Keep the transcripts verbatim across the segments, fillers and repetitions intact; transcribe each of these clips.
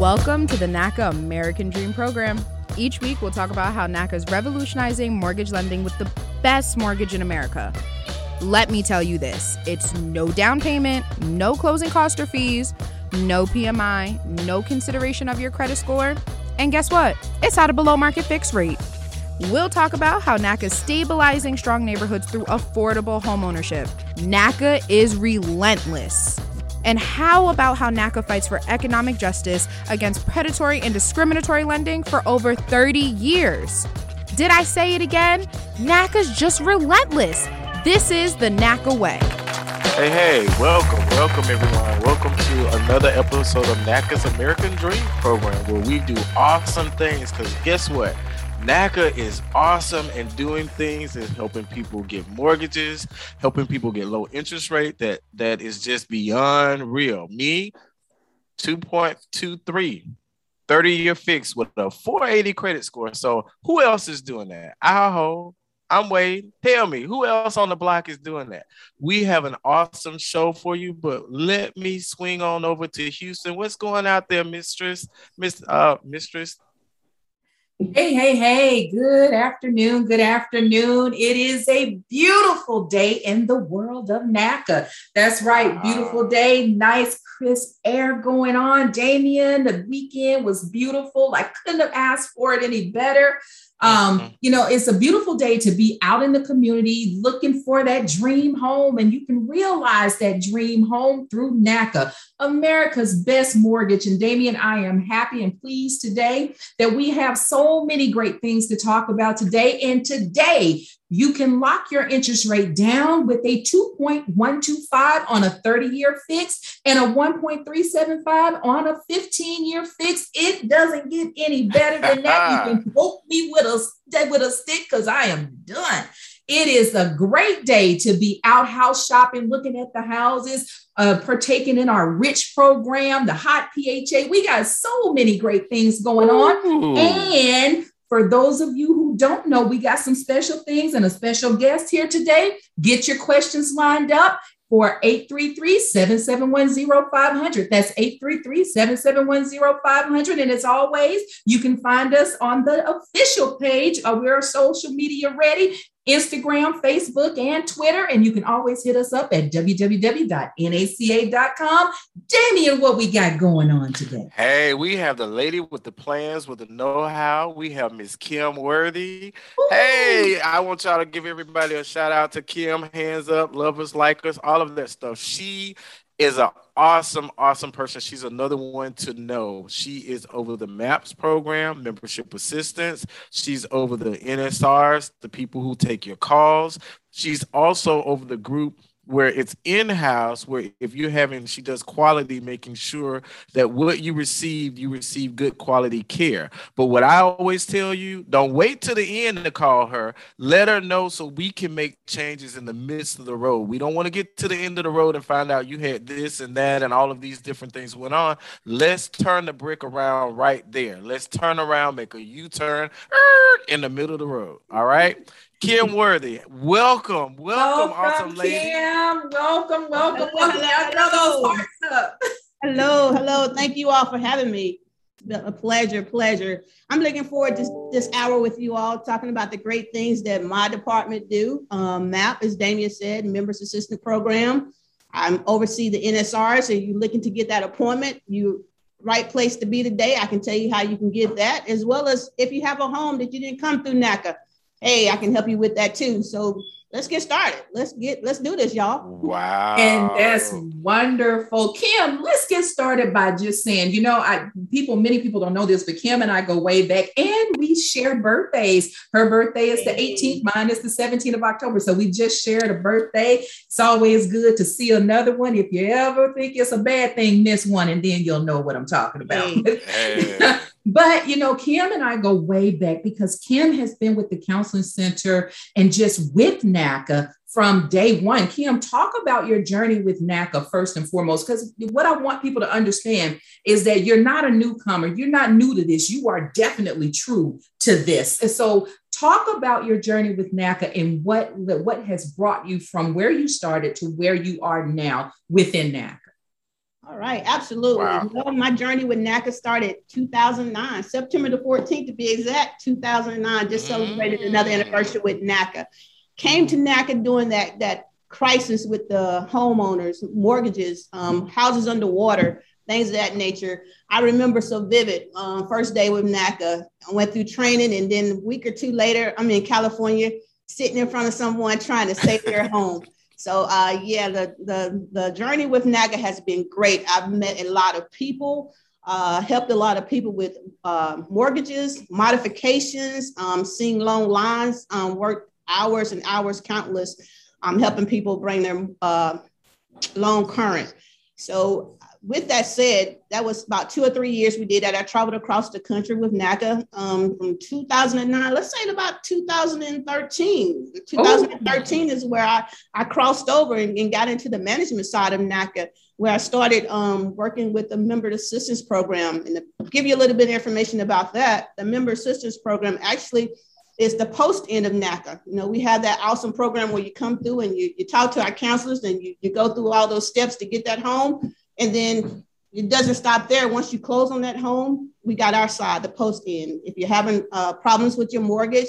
Welcome to the NACA American Dream Program. Each week, we'll talk about how NACA is revolutionizing mortgage lending with the best mortgage in America. Let me tell you this. It's no down payment, no closing costs or fees, no P M I, no consideration of your credit score. And guess what? It's at a below market fixed rate. We'll talk about how NACA is stabilizing strong neighborhoods through affordable homeownership. NACA is relentless. And how about how NACA fights for economic justice against predatory and discriminatory lending for over thirty years? Did I say it again? NACA's just relentless. This is the NACA way. Hey, hey, welcome, welcome everyone. Welcome to another episode of NACA's American Dream Program, where we do awesome things, because guess what? NACA is awesome and doing things and helping people get mortgages, helping people get low interest rate that that is just beyond real. Me, two point two three, thirty-year fix with a four eighty credit score. So who else is doing that? Aho, I'm Wade. Tell me, who else on the block is doing that? We have an awesome show for you, but let me swing on over to Houston. What's going out there, mistress? Miss uh, mistress? Hey, hey, hey, good afternoon. Good afternoon. It is a beautiful day in the world of NACA. That's right. Beautiful day. Nice, crisp air going on. Damien, the weekend was beautiful. I couldn't have asked for it any better. Um, you know, it's a beautiful day to be out in the community looking for that dream home, and you can realize that dream home through NACA, America's best mortgage. And Damien, I am happy and pleased today that we have so many great things to talk about today. And today, you can lock your interest rate down with a two point one two five on a thirty-year fix and a one point three seven five on a fifteen-year fix. It doesn't get any better than that. You can poke me with a, with a stick because I am done. It is a great day to be out house shopping, looking at the houses, uh, partaking in our rich program, the hot P H A. We got so many great things going on. Ooh. And for those of you who don't know, we got some special things and a special guest here today. Get your questions lined up for eight three three, seven seven one, zero five zero zero. That's eight three three, seven seven one, zero five zero zero. And as always, you can find us on the official page. Uh, we're social media ready, Instagram, Facebook, and Twitter. And you can always hit us up at w w w dot n a c a dot com. Damien, what we got going on today? Hey, we have the lady with the plans, with the know-how. We have Miss Kim Worthy. Ooh. Hey, I want y'all to give everybody a shout out to Kim. Hands up, love us, like us, all of that stuff. She is an awesome, awesome person. She's another one to know. She is over the MAPS program, membership assistance. She's over the N S Rs, the people who take your calls. She's also over the group where it's in-house, where if you're having, she does quality, making sure that what you receive, you receive good quality care. But what I always tell you, don't wait till the end to call her. Let her know so we can make changes in the midst of the road. We don't want to get to the end of the road and find out you had this and that and all of these different things went on. Let's turn the brick around right there. Let's turn around, make a U-turn in the middle of the road, all right? Kim Worthy, welcome, welcome, welcome awesome lady. Kim, welcome, welcome, hello, welcome. I know those hearts up. Hello, hello. Thank you all for having me. A pleasure, pleasure. I'm looking forward to this hour with you all, talking about the great things that my department do. Um, MAP, as Damien said, Members Assistance Program. I oversee the N S R, so you're looking to get that appointment. You right place to be today. I can tell you how you can get that, as well as if you have a home that you didn't come through NACA. Hey, I can help you with that too. So let's get started. Let's get, let's do this, y'all. Wow. And that's wonderful. Kim, let's get started by just saying, you know, I people, many people don't know this, but Kim and I go way back and we share birthdays. Her birthday is the eighteenth, mine is the seventeenth of October. So we just shared a birthday. It's always good to see another one. If you ever think it's a bad thing, miss one, and then you'll know what I'm talking about. Hey. But, you know, Kim and I go way back because Kim has been with the Counseling Center and just with NACA from day one. Kim, talk about your journey with NACA first and foremost, because what I want people to understand is that you're not a newcomer. You're not new to this. You are definitely true to this. And so talk about your journey with NACA and what, what has brought you from where you started to where you are now within NACA. All right, absolutely. Wow. You know, my journey with NACA started two thousand nine, September the fourteenth to be exact, two thousand nine, just celebrated mm. another anniversary with NACA. Came to NACA during that, that crisis with the homeowners, mortgages, um, houses underwater, things of that nature. I remember so vivid, uh, first day with NACA. I went through training and then a week or two later, I'm in California, sitting in front of someone trying to save their home. So uh, yeah, the, the, the journey with NACA has been great. I've met a lot of people, uh, helped a lot of people with uh, mortgages, modifications, um, seeing long lines, um, worked hours and hours, countless, um, helping people bring their uh, loan current. So with that said, that was about two or three years we did that. I traveled across the country with NACA um, from two thousand nine, let's say about two thousand thirteen. two thousand thirteen oh. is where I, I crossed over and, and got into the management side of NACA, where I started um, working with the member assistance program. And to give you a little bit of information about that, the member assistance program actually is the post end of NACA. You know, we have that awesome program where you come through and you, you talk to our counselors and you, you go through all those steps to get that home. And then it doesn't stop there. Once you close on that home, we got our side, the post end. If you're having uh, problems with your mortgage,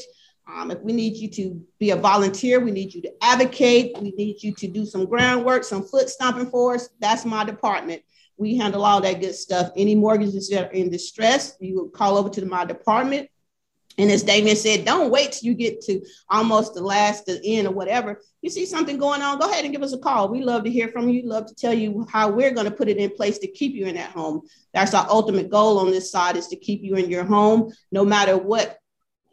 um, if we need you to be a volunteer, we need you to advocate, we need you to do some groundwork, some foot stomping for us, that's my department. We handle all that good stuff. Any mortgages that are in distress, you will call over to my department. And as Damien said, don't wait till you get to almost the last, the end or whatever. You see something going on, go ahead and give us a call. We love to hear from you. Love to tell you how we're going to put it in place to keep you in that home. That's our ultimate goal on this side, is to keep you in your home, no matter what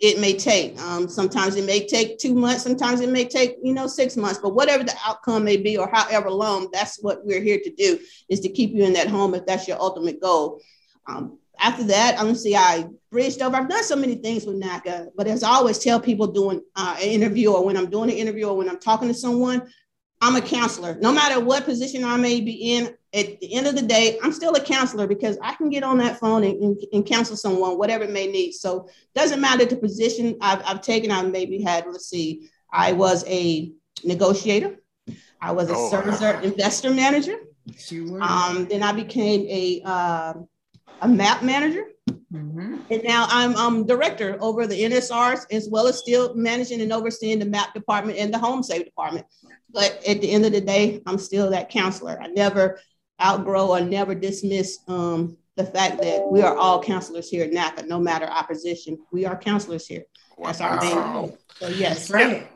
it may take. Um, sometimes it may take two months. Sometimes it may take, you know, six months, but whatever the outcome may be or however long, that's what we're here to do, is to keep you in that home if that's your ultimate goal. Um, After that, honestly, I bridged over. I've done so many things with NACA, but as I always tell people doing uh, an interview, or when I'm doing an interview, or when I'm talking to someone, I'm a counselor. No matter what position I may be in, at the end of the day, I'm still a counselor, because I can get on that phone and, and, and counsel someone, whatever it may need. So doesn't matter the position I've, I've taken. I maybe had, let's see, I was a negotiator. I was a oh, servicer, wow. investor manager. Um, then I became a... Uh, a map manager. Mm-hmm. And now I'm um, director over the N S Rs, as well as still managing and overseeing the map department and the HomeSafe department. But at the end of the day, I'm still that counselor. I never outgrow or never dismiss um, the fact that we are all counselors here at NACA, no matter our position. We are counselors here. That's wow. our main goal. So yes. Right.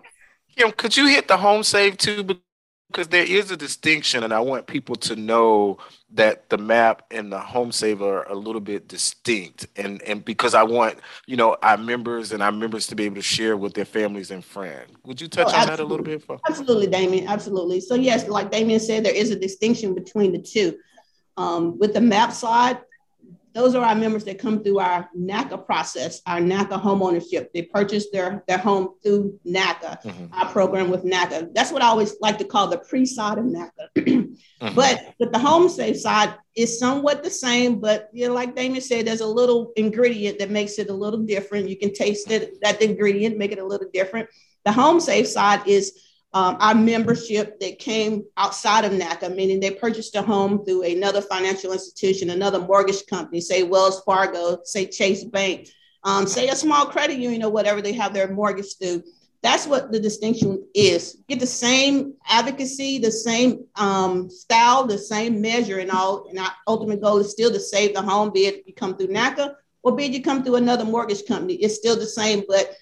Kim, could you hit the HomeSafe too? Because there is a distinction, and I want people to know that the map and the HomeSafe are a little bit distinct, and and because I want, you know, our members and our members to be able to share with their families and friends. Would you touch oh, on that a little bit? For absolutely, Damien, absolutely. So yes, like Damien said, there is a distinction between the two. Um, with the map side, those are our members that come through our NACA process, our NACA homeownership. They purchase their, their home through NACA, mm-hmm. our program with NACA. That's what I always like to call the pre-side of NACA. mm-hmm. But with the HomeSafe side, it's somewhat the same, but you know, like Damien said, there's a little ingredient that makes it a little different. You can taste it, that ingredient, make it a little different. The HomeSafe side is Um, our membership that came outside of NACA, meaning they purchased a home through another financial institution, another mortgage company, say Wells Fargo, say Chase Bank, um, say a small credit union or whatever they have their mortgage through. That's what the distinction is. Get the same advocacy, the same um, style, the same measure and all. And our ultimate goal is still to save the home, be it you come through NACA or be it you come through another mortgage company. It's still the same, but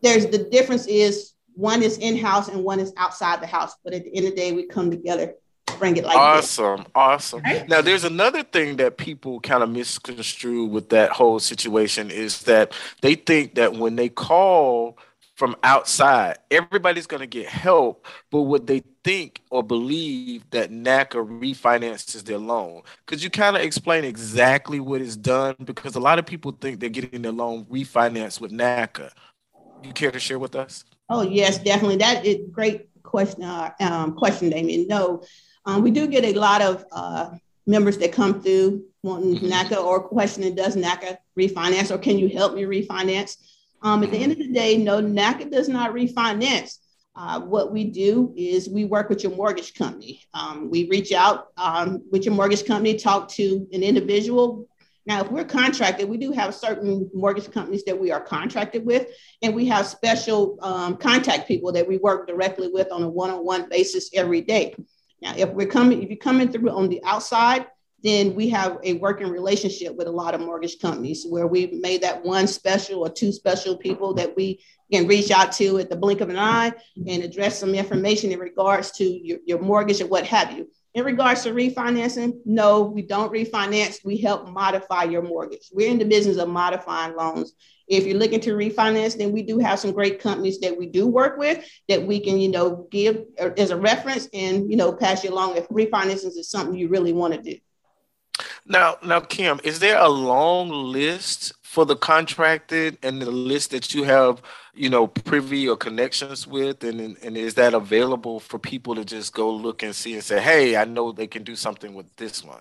there's the difference is one is in-house and one is outside the house. But at the end of the day, we come together, bring it like awesome, this. Awesome. Right? Now, there's another thing that people kind of misconstrue with that whole situation, is that they think that when they call from outside, everybody's going to get help. But what they think or believe that NACA refinances their loan. Could you kind of explain exactly what is done? Because a lot of people think they're getting their loan refinanced with NACA. You care to share with us? Oh, yes, definitely. That is a great question, uh, um, question, Damien. No, um, we do get a lot of uh, members that come through wanting NACA or questioning, does NACA refinance or can you help me refinance? Um, at the end of the day, no, NACA does not refinance. Uh, what we do is we work with your mortgage company. Um, we reach out um, with your mortgage company, talk to an individual. Now, if we're contracted, we do have certain mortgage companies that we are contracted with, and we have special um, contact people that we work directly with on a one-on-one basis every day. Now, if we're coming, if you're coming through on the outside, then we have a working relationship with a lot of mortgage companies where we've made that one special or two special people that we can reach out to at the blink of an eye and address some information in regards to your, your mortgage or what have you. In regards to refinancing, no, we don't refinance. We help modify your mortgage. We're in the business of modifying loans. If you're looking to refinance, then we do have some great companies that we do work with that we can, you know, give as a reference and, you know, pass you along if refinancing is something you really want to do. Now, now, Kim, is there a long list for the contracted and the list that you have, you know, privy or connections with? And, and is that available for people to just go look and see and say, hey, I know they can do something with this one?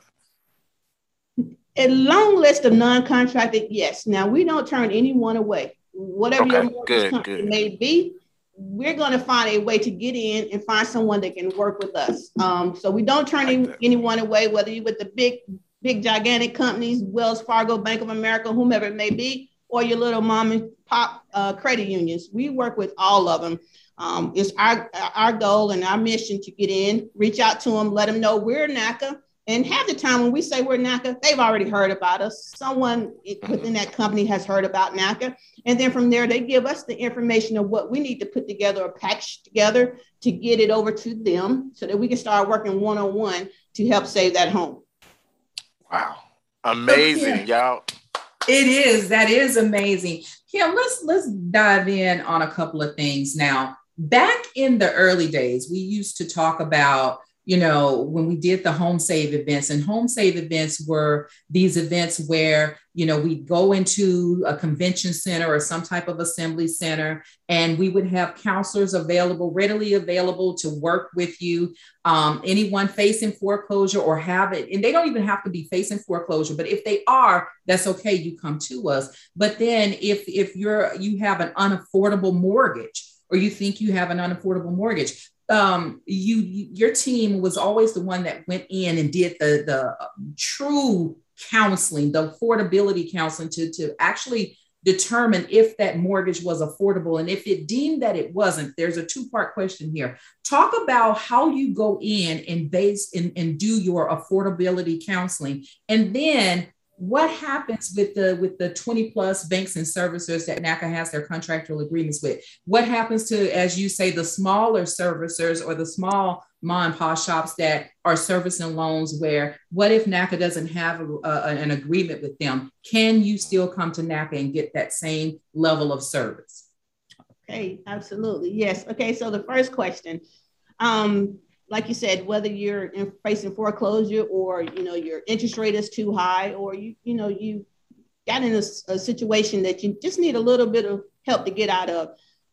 A long list of non-contracted, yes. Now, we don't turn anyone away. Whatever okay, your mortgage good, company good. may be, we're going to find a way to get in and find someone that can work with us. Um, so we don't turn like any, anyone away, whether you're with the big big gigantic companies, Wells Fargo, Bank of America, whomever it may be, or your little mom and pop uh, credit unions. We work with all of them. Um, it's our, our goal and our mission to get in, reach out to them, let them know we're NACA. And half the time when we say we're NACA, they've already heard about us. Someone within that company has heard about NACA. And then from there, they give us the information of what we need to put together or patch together to get it over to them so that we can start working one-on-one to help save that home. Wow. Amazing, so, yeah, y'all. It is. That is amazing. Kim, let's let's dive in on a couple of things. Now, back in the early days, we used to talk about, you know, when we did the HomeSafe events, and HomeSafe events were these events where, you know, we'd go into a convention center or some type of assembly center, and we would have counselors available, readily available to work with you. Um, anyone facing foreclosure or have it, and they don't even have to be facing foreclosure, but if they are, that's okay. You come to us. But then if, if you're, you have an unaffordable mortgage, or you think you have an unaffordable mortgage, Um, you, your team was always the one that went in and did the, the true counseling, the affordability counseling to, to actually determine if that mortgage was affordable. And if it deemed that it wasn't, there's a two-part question here. Talk about how you go in and base and, and do your affordability counseling. And then what happens with the with the twenty plus banks and servicers that NACA has their contractual agreements with? What happens to, as you say, the smaller servicers or the small mom and pop shops that are servicing loans where, what if NACA doesn't have a, a, an agreement with them? Can you still come to NACA and get that same level of service? Okay, absolutely. Yes. Okay, so the first question, um, like you said, whether you're in facing foreclosure or, you know, your interest rate is too high, or you, you know, you got in a, a situation that you just need a little bit of help to get out of,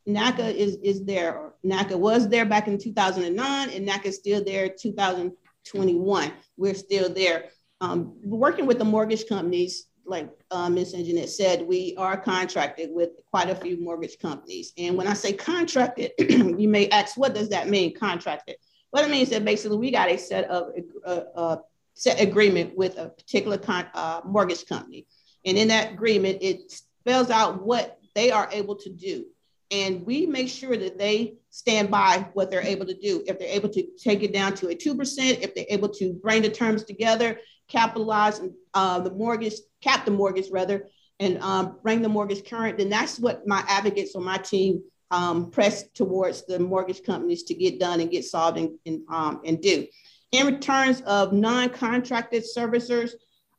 NACA is, is there. Or NACA was there back in two thousand nine, and NACA is still there in two thousand twenty-one. We're still there. Um, working with the mortgage companies, like uh, Miz Jeanette said, we are contracted with quite a few mortgage companies. And when I say contracted, you may ask, what does that mean, contracted? What it means is that basically we got a set of a, a set agreement with a particular con, uh, mortgage company. And in that agreement, it spells out what they are able to do. And we make sure that they stand by what they're able to do. If they're able to take it down to a two percent, if they're able to bring the terms together, capitalize uh, the mortgage, cap the mortgage rather, and um, bring the mortgage current, then that's what my advocates on my team Um, press towards the mortgage companies to get done and get solved and, and, um, and do. In terms of non-contracted servicers,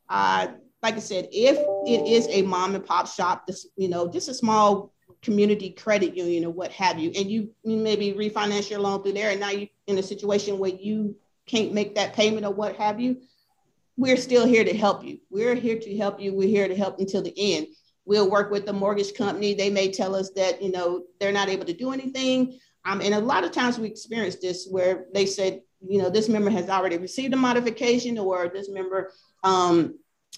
uh, like I said, if it is a mom and pop shop, this, you know, just a small community credit union or what have you, and you, you maybe refinance your loan through there and now you're in a situation where you can't make that payment or what have you, we're still here to help you. We're here to help you. We're here to help until the end. We'll work with the mortgage company. They may tell us that, you know, they're not able to do anything. Um, and a lot of times we experience this where they said, you know, this member has already received a modification, or this member um,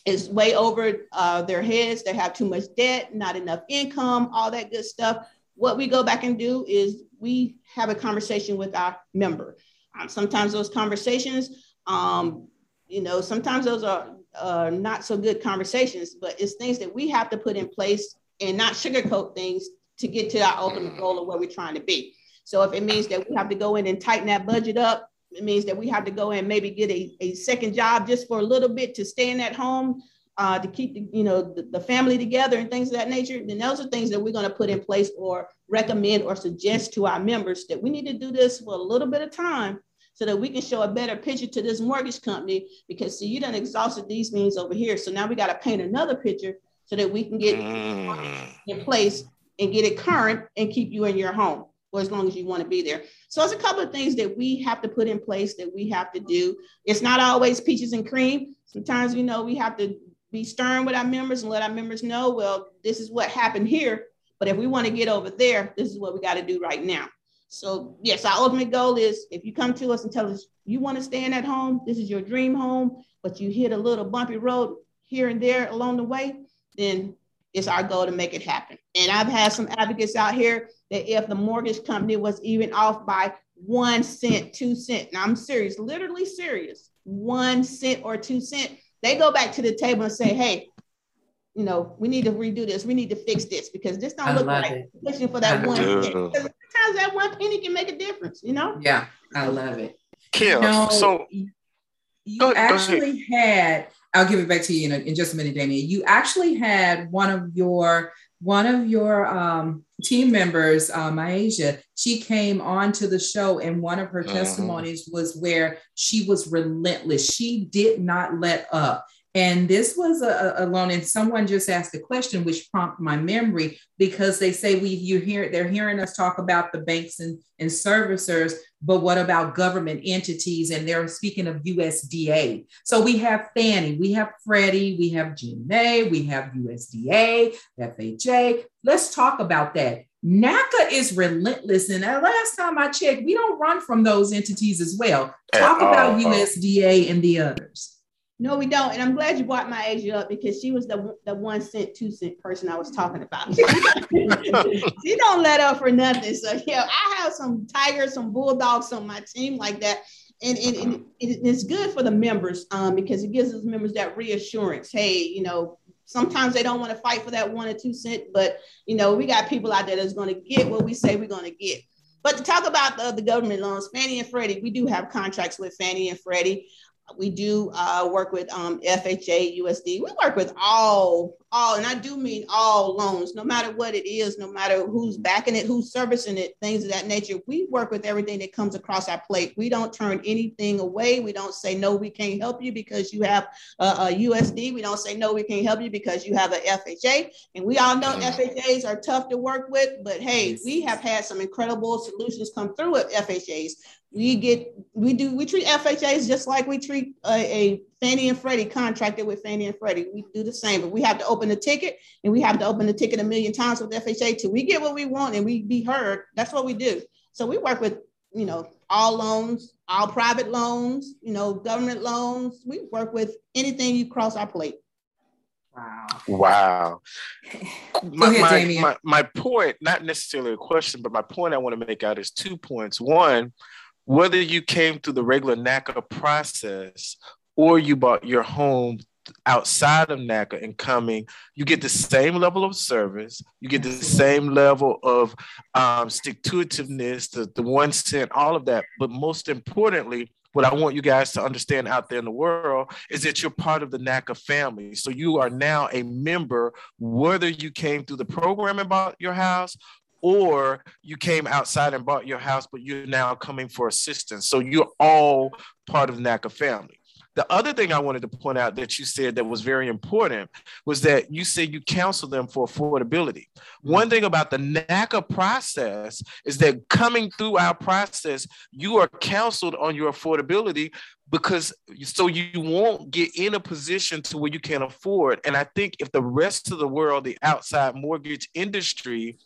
is way over uh, their heads. They have too much debt, not enough income, all that good stuff. what we go back and do is we have a conversation with our member. Um, sometimes those conversations, um, you know, sometimes those are uh, not so good conversations, but it's things that we have to put in place and not sugarcoat things to get to our ultimate goal of where we're trying to be. So if it means that we have to go in and tighten that budget up, it means that we have to go and maybe get a, a second job just for a little bit to stay in at home, uh, to keep the, you know, the, the family together and things of that nature, then those are things that we're going to put in place or recommend or suggest to our members that we need to do this for a little bit of time so that we can show a better picture to this mortgage company, because so you done exhausted these means over here. So now we got to paint another picture so that we can get in place and get it current and keep you in your home for as long as you want to be there. So it's a couple of things that we have to put in place that we have to do. It's not always peaches and cream. Sometimes, you know, we have to be stern with our members and let our members know, well, this is what happened here, but if we want to get over there, this is what we got to do right now. So yes, our ultimate goal is if you come to us and tell us you want to stay in at home, this is your dream home, but you hit a little bumpy road here and there along the way, then it's our goal to make it happen. And I've had some advocates out here that if the mortgage company was even off by one cent, two cent, and I'm serious, literally serious, one cent or two cent, they go back to the table and say, hey, you know, we need to redo this. We need to fix this because this don't I look like it. Pushing for that I one do. Cent. Because sometimes that one penny can make a difference, you know? Yeah, I love it. Kim, no, so you go, actually go had... I'll give it back to you in, a, in just a minute, Damien. You actually had one of your one of your um, team members, uh, Myasia. She came on to the show, and one of her uh-huh. testimonies was where she was relentless. She did not let up. And this was a, a loan, and someone just asked a question, which prompted my memory because they say we you hear they're hearing us talk about the banks and, and servicers, but what about government entities? And they're speaking of U S D A. So we have Fannie, we have Freddie, we have Gene Mae, we have U S D A, F H A. Let's talk about that. NACA is relentless, and the last time I checked, we don't run from those entities as well. Talk uh, about uh, U S D A and the others. No, we don't. And I'm glad you brought Myasia up because she was the, the one cent, two cent person I was talking about. She don't let up for nothing. So, yeah, I have some tigers, some bulldogs on my team like that. And, and, and it, it's good for the members um, because it gives those members that reassurance. Hey, you know, sometimes they don't want to fight for that one or two cent, but, you know, we got people out there that's going to get what we say we're going to get. But to talk about the, the government loans, Fannie and Freddie, we do have contracts with Fannie and Freddie. We do uh, work with um, F H A, U S D. We work with all, all, and I do mean all loans, no matter what it is, no matter who's backing it, who's servicing it, things of that nature. We work with everything that comes across our plate. We don't turn anything away. We don't say, no, we can't help you because you have a, a U S D. We don't say, no, we can't help you because you have a F H A. And we all know F H As are tough to work with, but hey, we have had some incredible solutions come through with F H As. We get, we do, we treat F H As just like we treat a, a Fannie and Freddie contracted with Fannie and Freddie. We do the same, but we have to open the ticket and we have to open the ticket a million times with F H A till we get what we want and we be heard. That's what we do. So we work with, you know, all loans, all private loans, you know, government loans. We work with anything you cross our plate. Wow. Wow. My, my, my, my point, not necessarily a question, but my point I want to make out is two points. One, whether you came through the regular NACA process or you bought your home outside of NACA and coming, you get the same level of service. You get the same level of um, stick-to-itiveness, the, the one cent, all of that. But most importantly, what I want you guys to understand out there in the world is that you're part of the NACA family. So you are now a member, whether you came through the program and bought your house or you came outside and bought your house, but you're now coming for assistance. So you're all part of the NACA family. The other thing I wanted to point out that you said that was very important was that you said you counsel them for affordability. One thing about the NACA process is that coming through our process, you are counseled on your affordability because so you won't get in a position to where you can't afford. And I think if the rest of the world, the outside mortgage industry,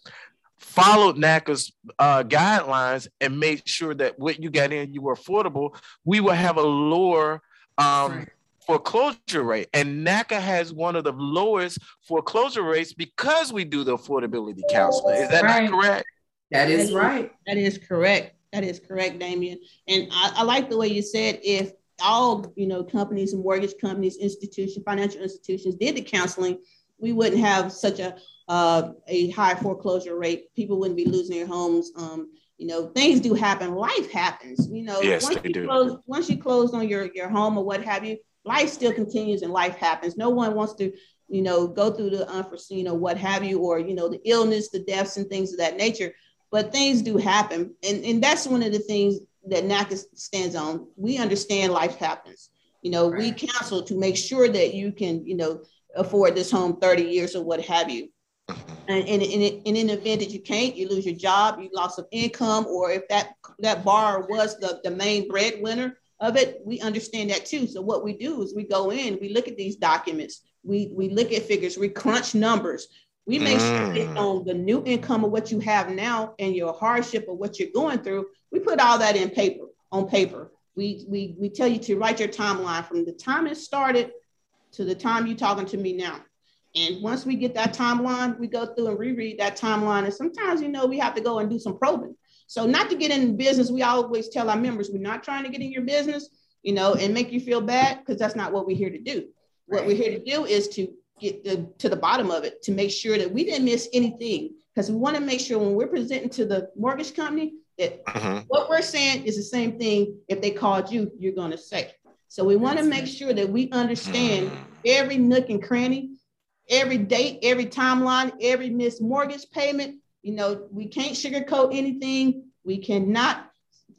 followed NACA's uh, guidelines and made sure that what you got in, you were affordable, we would have a lower Um, foreclosure rate. And NACA has one of the lowest foreclosure rates because we do the affordability counseling. Is that right. not correct? That is, that is right. That is correct. That is correct, Damien. And I, I like the way you said if all, you know, companies and mortgage companies, institutions, financial institutions did the counseling, we wouldn't have such a uh, a high foreclosure rate. People wouldn't be losing their homes. Um, you know, things do happen. Life happens. You know, yes, once, you close, once you close on your, your home or what have you, life still continues and life happens. No one wants to, you know, go through the unforeseen or what have you, or, you know, the illness, the deaths and things of that nature. But things do happen. And, and that's one of the things that NACA stands on. We understand life happens. You know, right. we counsel to make sure that you can, you know, afford this home thirty years or what have you. And, and, and, it, and in the event that you can't, you lose your job, you lost some income, or if that, that borrower was the, the main breadwinner of it, we understand that too. So what we do is we go in, we look at these documents, we, we look at figures, we crunch numbers. We make sure that on the new income of what you have now and your hardship of what you're going through, we put all that in paper, on paper. We, we, we tell you to write your timeline from the time it started to the time you're talking to me now. And once we get that timeline, we go through and reread that timeline. And sometimes, you know, we have to go and do some probing. So not to get in business, we always tell our members, we're not trying to get in your business, you know, and make you feel bad, because that's not what we're here to do. What we're here to do is to get the, to the bottom of it, to make sure that we didn't miss anything, because we want to make sure when we're presenting to the mortgage company that uh-huh. what we're saying is the same thing. If they called you, you're going to say. So we want to make sure that we understand every nook and cranny, every date, every timeline, every missed mortgage payment. You know, we can't sugarcoat anything. We cannot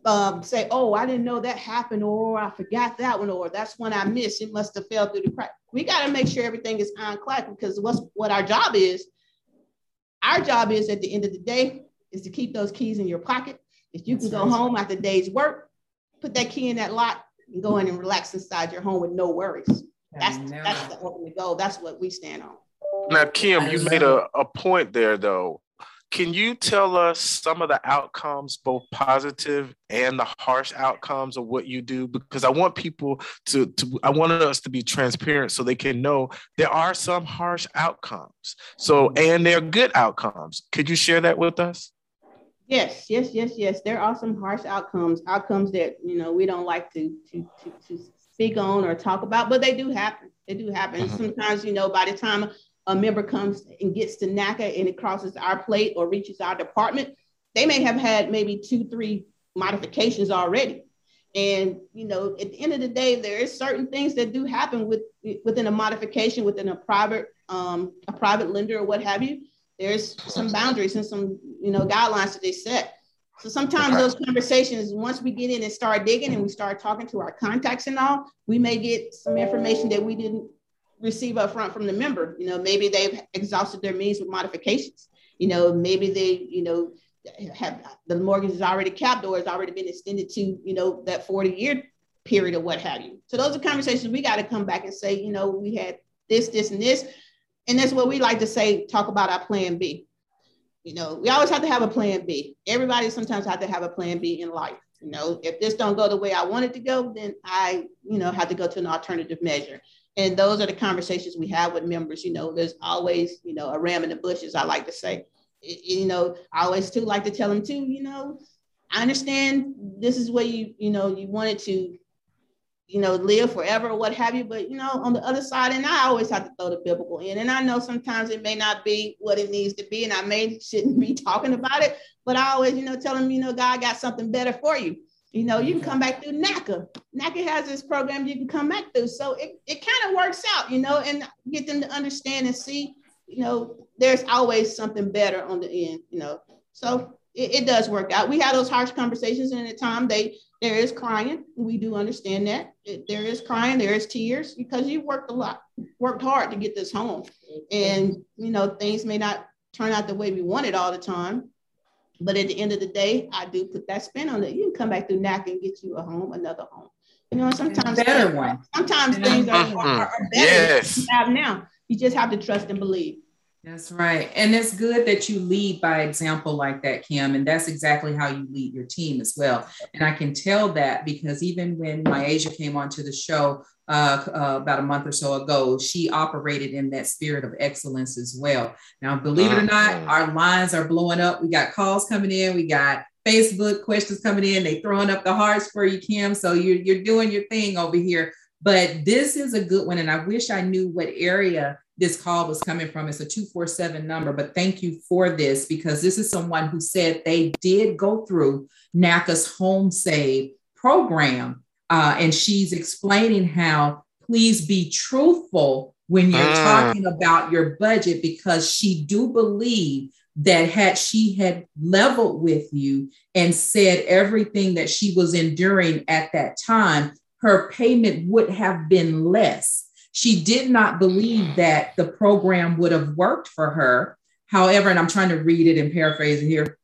um, say, oh, I didn't know that happened, or I forgot that one, or that's one I missed. It must have fell through the crack. We got to make sure everything is on clock, because what's what our job is, our job is at the end of the day is to keep those keys in your pocket. If you can go home after day's work, put that key in that lock and go in and relax inside your home with no worries. That's that's the ultimate goal. That's what we stand on. Now, Kim, you made a, a point there, though. Can you tell us some of the outcomes, both positive and the harsh outcomes of what you do? Because I want people to, to I want us to be transparent so they can know there are some harsh outcomes. So, and they're good outcomes. Could you share that with us? Yes, yes, yes, yes. There are some harsh outcomes, outcomes that, you know, we don't like to, to, to, to speak on or talk about, but they do happen. They do happen. Mm-hmm. Sometimes, you know, by the time a member comes and gets to NACA and it crosses our plate or reaches our department, they may have had maybe two, three modifications already. And, you know, at the end of the day, there is certain things that do happen with within a modification, within a private, um, a private lender or what have you. There's some boundaries and some, you know, guidelines that they set. So sometimes those conversations, once we get in and start digging and we start talking to our contacts and all, we may get some information that we didn't receive up front from the member. You know, maybe they've exhausted their means with modifications. You know, maybe they, you know, have the mortgage is already capped or has already been extended to, you know, that forty year period or what have you. So those are conversations we got to come back and say, you know, we had this, this, and this. And that's what we like to say, talk about our plan B. You know, we always have to have a plan B. Everybody sometimes have to have a plan B in life. You know, if this don't go the way I want it to go, then I, you know, have to go to an alternative measure. And those are the conversations we have with members. You know, there's always, you know, a ram in the bushes, I like to say. You know, I always too like to tell them too, you know, I understand this is where you, you know, you wanted to, you know, live forever or what have you. But, you know, on the other side, and I always have to throw the biblical in. And I know sometimes it may not be what it needs to be, and I may shouldn't be talking about it, but I always, you know, tell them, you know, God got something better for you. You know, you can come back through NACA. NACA has this program you can come back through. So it, it kind of works out, you know, and get them to understand and see, you know, there's always something better on the end, you know. So it, it does work out. We have those harsh conversations, and at the time they, there is crying. We do understand that. There is crying, there is tears, because you worked a lot, worked hard to get this home. And, you know, things may not turn out the way we want it all the time. But at the end of the day, I do put that spin on it. You can come back through NACA and get you a home, another home. You know, sometimes better things, one. Sometimes yeah. things are, are, are better yes. than you have now. You just have to trust and believe. That's right. And it's good that you lead by example like that, Kim. And that's exactly how you lead your team as well. And I can tell that because even when Myasia came onto the show, uh, uh, about a month or so ago, she operated in that spirit of excellence as well. Now, believe it or not, our lines are blowing up. We got calls coming in. We got Facebook questions coming in. They throwing up the hearts for you, Kim. So you're, you're doing your thing over here. But this is a good one. And I wish I knew what area this call was coming from. It's a two four seven number, but thank you for this, because this is someone who said they did go through NACA's HomeSafe program. Uh, and she's explaining how please be truthful when you're mm. talking about your budget, because she do believe that had she had leveled with you and said everything that she was enduring at that time, her payment would have been less. She did not believe that the program would have worked for her. However, and I'm trying to read it and paraphrase it here.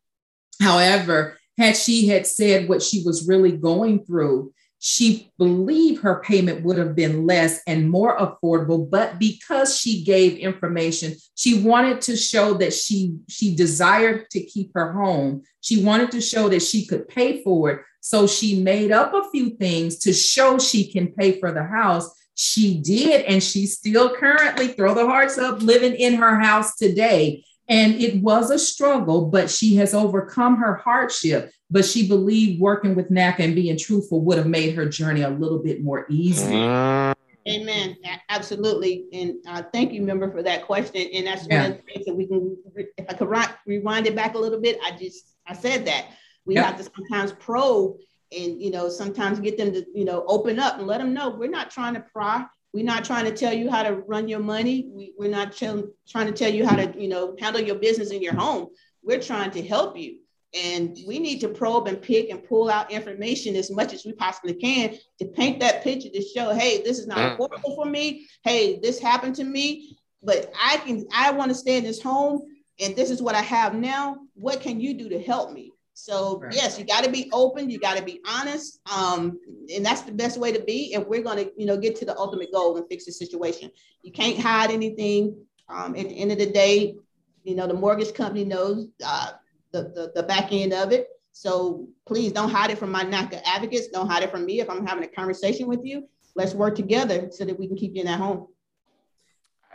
However, had she had said what she was really going through, she believed her payment would have been less and more affordable. But because she gave information, she wanted to show that she, she desired to keep her home. She wanted to show that she could pay for it. So she made up a few things to show she can pay for the house. She did, and she still currently, throw the hearts up, living in her house today. And it was a struggle, but she has overcome her hardship. But she believed working with NACA and being truthful would have made her journey a little bit more easy. Amen. Absolutely. And uh, thank you, member, for that question. And that's yeah. one of the things that we can, if I could rewind it back a little bit, I just, I said that. We yep. have to sometimes probe. And, you know, sometimes get them to, you know, open up and let them know we're not trying to pry. We're not trying to tell you how to run your money. We, we're not ch- trying to tell you how to, you know, handle your business in your home. We're trying to help you. And we need to probe and pick and pull out information as much as we possibly can to paint that picture to show, hey, this is not affordable for me. Hey, this happened to me, but I can, I want to stay in this home and this is what I have now. What can you do to help me? So right. yes, you got to be open. You got to be honest. Um, and that's the best way to be. And we're going to, you know, get to the ultimate goal and fix the situation. You can't hide anything. Um, at the end of the day, you know, the mortgage company knows uh, the, the, the back end of it. So please don't hide it from my NACA advocates. Don't hide it from me. If I'm having a conversation with you, let's work together so that we can keep you in that home.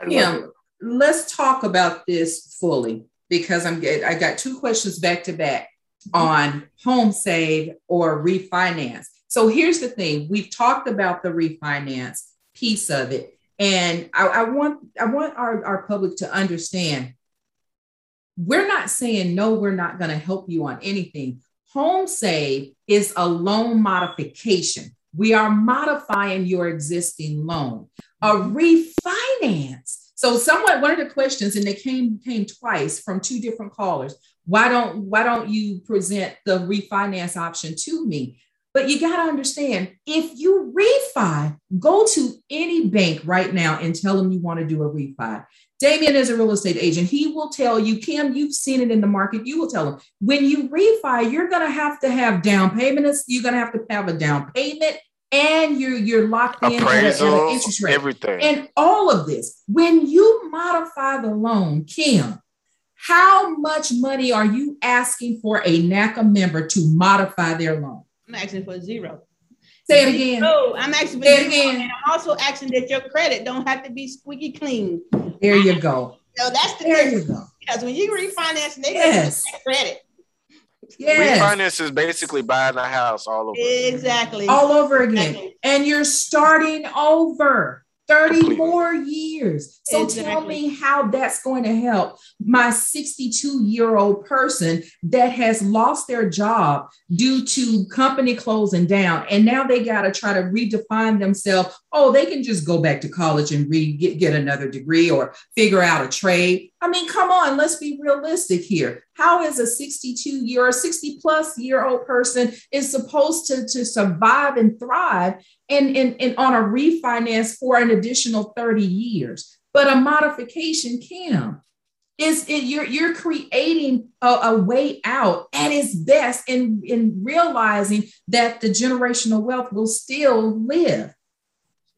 Yeah. Let's talk about this fully, because I'm get, I got two questions back to back on home save or refinance. So here's the thing. We've talked about the refinance piece of it. And I, I want I want our, our public to understand, we're not saying, no, we're not going to help you on anything. Home save is a loan modification. We are modifying your existing loan. A refinance. So someone, one of the questions, and they came came twice from two different callers, why don't, why don't you present the refinance option to me? But you got to understand, if you refi, go to any bank right now and tell them you want to do a refi. Damien is a real estate agent. He will tell you, Kim, you've seen it in the market. You will tell them when you refi, you're going to have to have down payments. You're going to have to have a down payment. And you're, you're locked in at an interest rate, everything. And all of this. When you modify the loan, Kim, how much money are you asking for a NACA member to modify their loan? I'm asking for zero. Say it again. Oh, I'm asking for Say it zero. Again. And I'm also asking that your credit don't have to be squeaky clean. There you go. So that's the there difference. You go. Because when you refinance, they yes. get credit. Yes. Refinance is basically buying a house all over exactly again. all over again, exactly. And you're starting over thirty Completely. More years. So exactly. tell me how that's going to help my sixty-two-year-old person that has lost their job due to company closing down, and now they got to try to redefine themselves. Oh, they can just go back to college and re- get, get another degree or figure out a trade. I mean, come on, let's be realistic here. How is a sixty-two-year or sixty-plus-year-old person is supposed to, to survive and thrive and, and, and on a refinance for an additional thirty years? But a modification, Kim, is it, you're, you're creating a, a way out at its best and in, in realizing that the generational wealth will still live.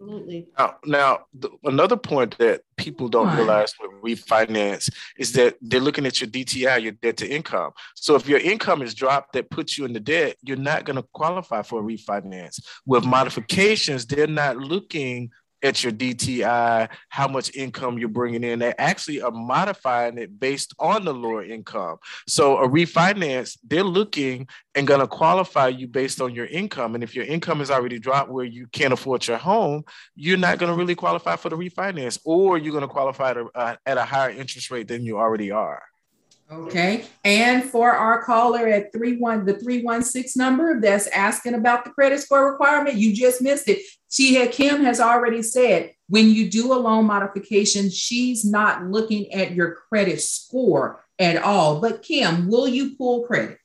Absolutely. Now, now the, another point that people don't Why? realize when we finance is that they're looking at your D T I, your debt to income. So if your income is dropped, that puts you in the debt, you're not going to qualify for a refinance. With modifications, they're not looking at your D T I, how much income you're bringing in. They actually are modifying it based on the lower income. So a refinance, they're looking and going to qualify you based on your income. And if your income is already dropped where you can't afford your home, you're not going to really qualify for the refinance, or you're going to qualify to, uh, at a higher interest rate than you already are. Okay. And for our caller at three one, the three one six number that's asking about the credit score requirement, you just missed it. She had, Kim has already said, when you do a loan modification, she's not looking at your credit score at all. But Kim, will you pull credit?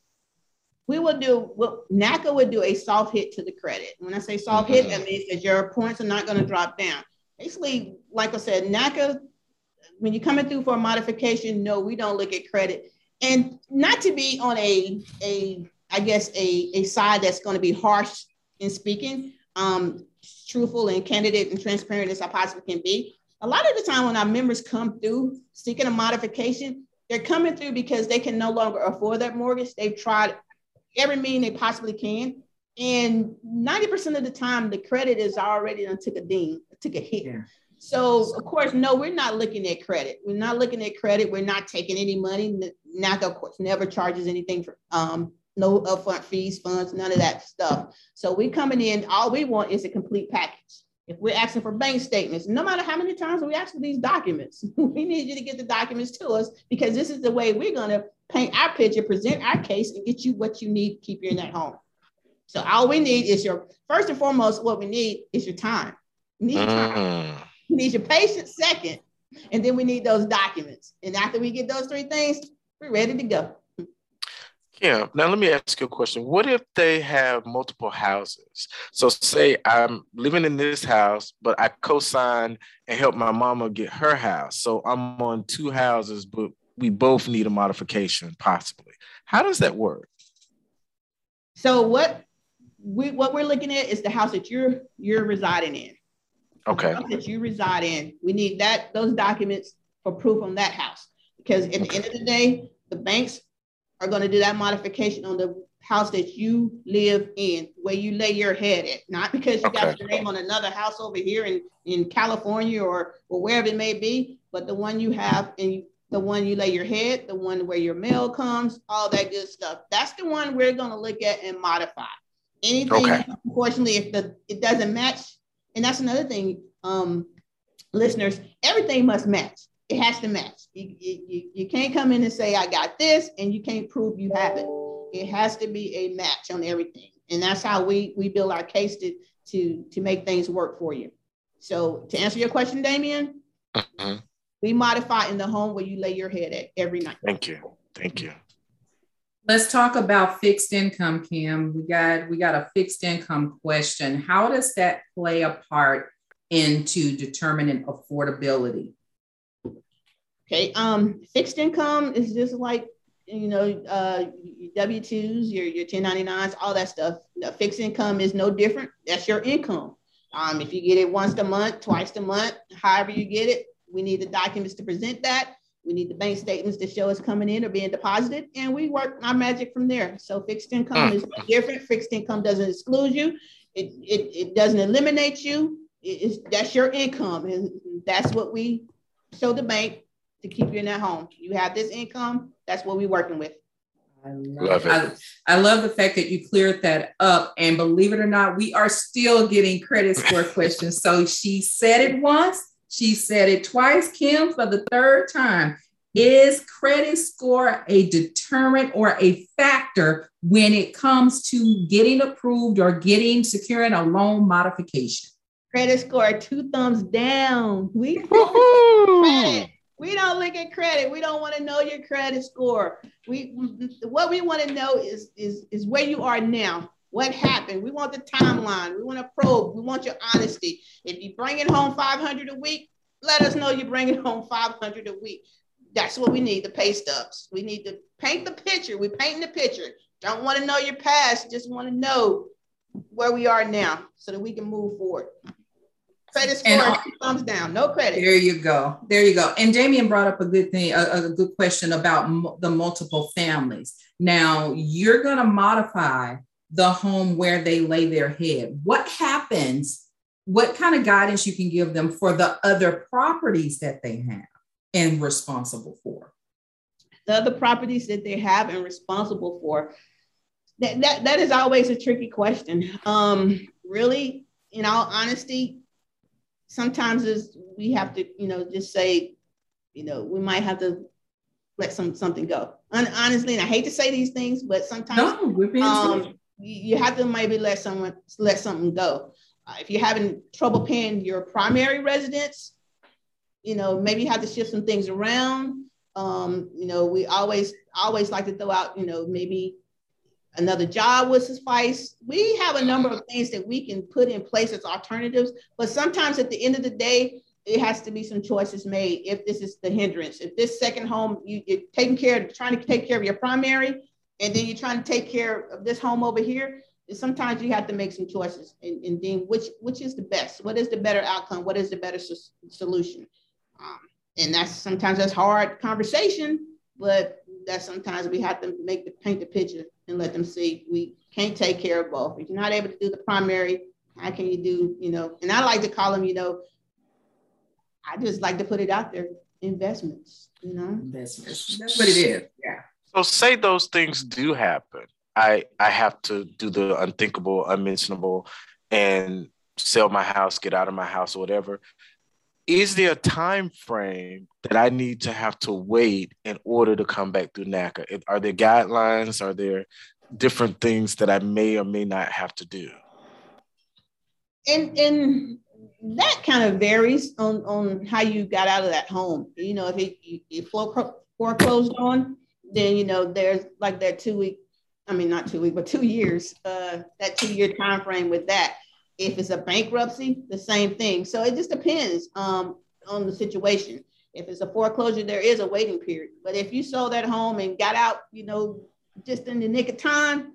We will do, well, NACA would do a soft hit to the credit. When I say soft hit, that means that your points are not going to drop down. Basically, like I said, NACA, when you're coming through for a modification, no, we don't look at credit. And not to be on a, a I guess, a, a side that's going to be harsh in speaking, um, truthful and candid and transparent as I possibly can be. A lot of the time when our members come through seeking a modification, they're coming through because they can no longer afford that mortgage. They've tried every means they possibly can. And ninety percent of the time, the credit is already done took a ding, took a hit. Yeah. So, of course, no, we're not looking at credit. We're not looking at credit. We're not taking any money. NACA, of course, never charges anything for um, no upfront fees, funds, none of that stuff. So we're coming in, all we want is a complete package. If we're asking for bank statements, no matter how many times we ask for these documents, we need you to get the documents to us, because this is the way we're going to paint our picture, present our case, and get you what you need to keep you in that home. So all we need is your, first and foremost, what we need is your time. We need your time. Uh. We need your patience second, and then we need those documents. And after we get those three things, we're ready to go. Yeah. Now, let me ask you a question. What if they have multiple houses? So say I'm living in this house, but I co-signed and helped my mama get her house. So I'm on two houses, but we both need a modification possibly. How does that work? So what, we, what we're looking at is the house that you're, you're residing in. Okay. The house that you reside in, we need that those documents for proof on that house, because at okay. the end of the day, the banks are going to do that modification on the house that you live in, where you lay your head at, not because you okay. got your name on another house over here in, in California or, or wherever it may be, but the one you have and the one you lay your head, the one where your mail comes, all that good stuff. That's the one we're going to look at and modify. Anything, okay. unfortunately, if the it doesn't match. And that's another thing, um, listeners, everything must match. It has to match. You, you, you can't come in and say, I got this, and you can't prove you have it. It has to be a match on everything. And that's how we, we build our case to, to, to make things work for you. So to answer your question, Damien, mm-hmm. we modify in the home where you lay your head at every night. Thank you. Thank you. Let's talk about fixed income, Kim. We got we got a fixed income question. How does that play a part into determining affordability? Okay, um, fixed income is just like, you know, uh, W twos, your your ten ninety-nines, all that stuff. The fixed income is no different. That's your income. Um, if you get it once a month, twice a month, however you get it, we need the documents to present that. We need the bank statements to show it's coming in or being deposited, and we work our magic from there. So fixed income is different. Fixed income doesn't exclude you. It, it, it doesn't eliminate you. It's, that's your income, and that's what we show the bank to keep you in that home. You have this income. That's what we're working with. I love, love it. I, I love the fact that you cleared that up, and believe it or not, we are still getting credit score questions. So she said it once. She said it twice, Kim, for the third time. Is credit score a deterrent or a factor when it comes to getting approved or getting, securing a loan modification? Credit score, two thumbs down. We don't credit. We don't look at credit. We don't want to know your credit score. We what we want to know is, is, is where you are now. What happened? We want the timeline. We want to probe. We want your honesty. If you bring it home five hundred a week, let us know you're bringing home five hundred a week. That's what we need, the pay stubs. We need to paint the picture. We're painting the picture. Don't want to know your past. Just want to know where we are now so that we can move forward. Credit score, thumbs down, no credit. There you go. There you go. And Damien brought up a good thing, a, a good question about m- the multiple families. Now, you're going to modify the home where they lay their head. What happens? What kind of guidance you can give them for the other properties that they have and responsible for? The other properties that they have and responsible for. That, that, that is always a tricky question. Um, really, in all honesty, sometimes is we have to, you know, just say, you know, we might have to let some something go. And honestly, and I hate to say these things, but sometimes no, we're being um, you have to maybe let someone let something go. Uh, if you're having trouble paying your primary residence, you know, maybe you have to shift some things around. Um, you know, we always always like to throw out, you know, maybe another job would suffice. We have a number of things that we can put in place as alternatives, but sometimes at the end of the day, it has to be some choices made. If this is the hindrance, if this second home, you, you're taking care of, trying to take care of your primary, and then you're trying to take care of this home over here, and sometimes you have to make some choices and, and then which, which is the best, what is the better outcome? What is the better so- solution? Um, and that's, sometimes that's hard conversation, but that sometimes we have to make the paint the picture and let them see we can't take care of both. If you're not able to do the primary, how can you do, you know, and I like to call them, you know, I just like to put it out there, investments, you know. Investments. That's what it is. Yeah. So say those things do happen. I, I have to do the unthinkable, unmentionable, and sell my house, get out of my house, or whatever. Is there a time frame that I need to have to wait in order to come back through NACA? Are there guidelines? Are there different things that I may or may not have to do? And and that kind of varies on, on how you got out of that home. You know, if it, you foreclosed on, then, you know, there's like that two week, I mean, not two week, but two years, uh, that two year time frame with that. If it's a bankruptcy, the same thing. So it just depends um, on the situation. If it's a foreclosure, there is a waiting period. But if you sold that home and got out, you know, just in the nick of time,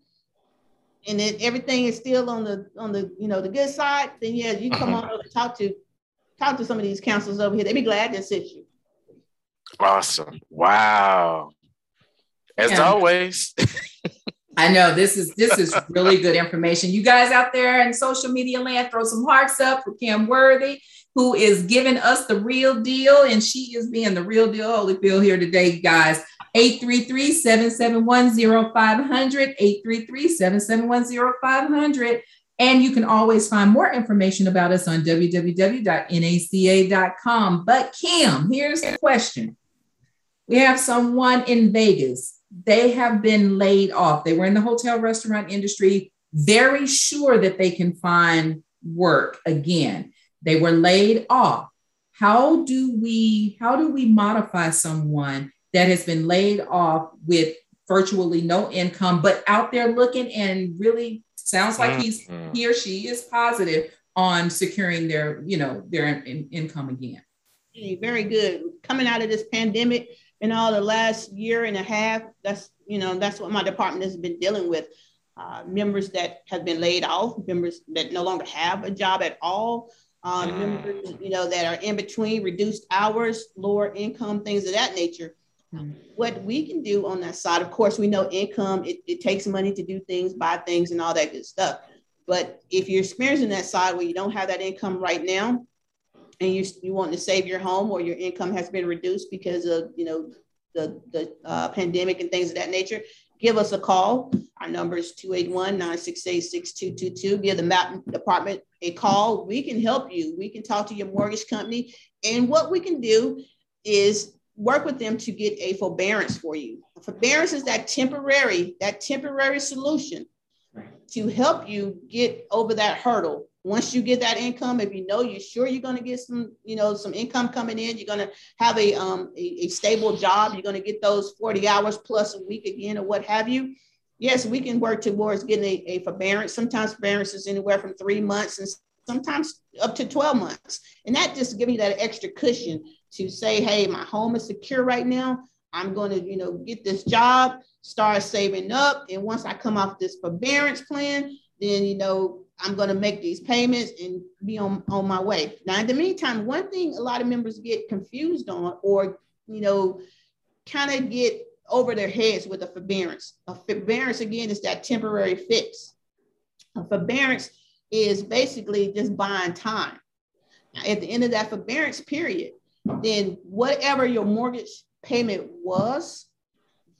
and then everything is still on the on the you know the good side, then yeah, you come on over and talk to talk to some of these counselors over here. They'd be glad to assist you. Awesome! Wow, as yeah. always. I know this is this is really good information. You guys out there in social media land, throw some hearts up for Kim Worthy, who is giving us the real deal. And she is being the real deal Holyfield here today, guys. eight three three, seven seven one, zero five zero zero, eight three three, seven seven one, zero five zero zero. And you can always find more information about us on w w w dot n a c a dot com. But Kim, here's the question. We have someone in Vegas. They have been laid off. They were in the hotel restaurant industry, very sure that they can find work again. They were laid off. How do we, how do we modify someone that has been laid off with virtually no income, but out there looking and really sounds like he's, he or she is positive on securing their, you know, their in, in income again? Hey, very good. Coming out of this pandemic, in all the last year and a half, that's, you know, that's what my department has been dealing with. Uh, members that have been laid off, members that no longer have a job at all, uh, mm. members, you know, that are in between, reduced hours, lower income, things of that nature. Mm. What we can do on that side, of course, we know income, it, it takes money to do things, buy things and all that good stuff. But if you're experiencing that side where you don't have that income right now, and you you want to save your home, or your income has been reduced because of, you know, the, the uh, pandemic and things of that nature, give us a call. Our number is two eight one, nine six eight, six two two two. Give the M A P department a call. We can help you. We can talk to your mortgage company. And what we can do is work with them to get a forbearance for you. Forbearance is that temporary, that temporary solution to help you get over that hurdle. Once you get that income, if you know you're sure you're going to get some, you know, some income coming in, you're going to have a, um, a, a stable job, you're going to get those forty hours plus a week again or what have you. Yes, we can work towards getting a, a forbearance. Sometimes forbearance is anywhere from three months and sometimes up to twelve months. And that just gives you that extra cushion to say, hey, my home is secure right now. I'm going to, you know, get this job, start saving up. And once I come off this forbearance plan, then, you know, I'm going to make these payments and be on, on my way. Now, in the meantime, one thing a lot of members get confused on, or, you know, kind of get over their heads with a forbearance. A forbearance, again, is that temporary fix. A forbearance is basically just buying time. Now, at the end of that forbearance period, then whatever your mortgage payment was,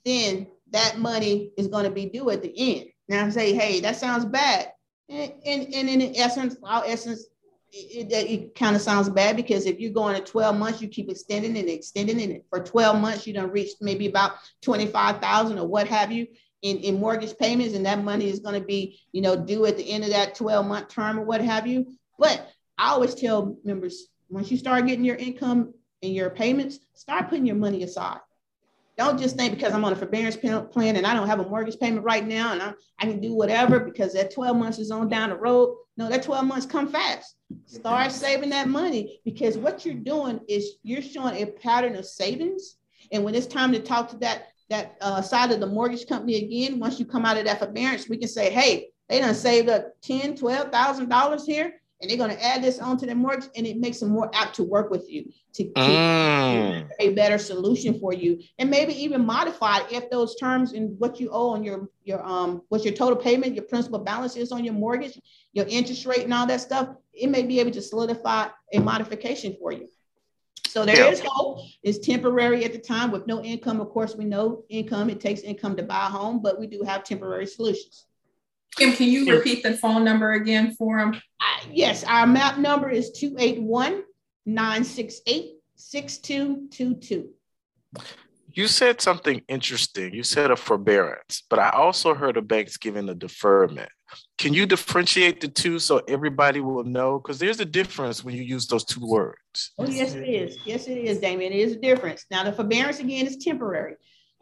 then that money is going to be due at the end. Now, I say, hey, that sounds bad. And, and, and in essence, our essence, it, it, it kind of sounds bad, because if you go into twelve months, you keep extending and extending, and for twelve months, you done reached maybe about twenty-five thousand or what have you in, in mortgage payments, and that money is going to be, you know, due at the end of that twelve month term or what have you. But I always tell members, once you start getting your income and your payments, start putting your money aside. Don't just think, because I'm on a forbearance plan and I don't have a mortgage payment right now and I, I can do whatever because that twelve months is on down the road. No, that twelve months come fast. Start saving that money, because what you're doing is you're showing a pattern of savings. And when it's time to talk to that, that uh, side of the mortgage company again, once you come out of that forbearance, we can say, hey, they done saved up ten thousand dollars, twelve thousand dollars here, and they're going to add this onto their mortgage, and it makes them more apt to work with you to keep mm. a better solution for you, and maybe even modify if those terms and what you owe on your, your um what your total payment, your principal balance is on your mortgage, your interest rate and all that stuff. It may be able to solidify a modification for you. So there yeah. is hope. It's temporary at the time with no income. Of course, we know income, it takes income to buy a home, but we do have temporary solutions. Kim, can you repeat the phone number again for them? Uh, yes, our M A P number is two eight one, nine six eight, six two two two. You said something interesting. You said a forbearance, but I also heard of banks giving a deferment. Can you differentiate the two so everybody will know? Because there's a difference when you use those two words. Oh, yes, it is. Yes, it is, Damien. It is a difference. Now, the forbearance, again, is temporary.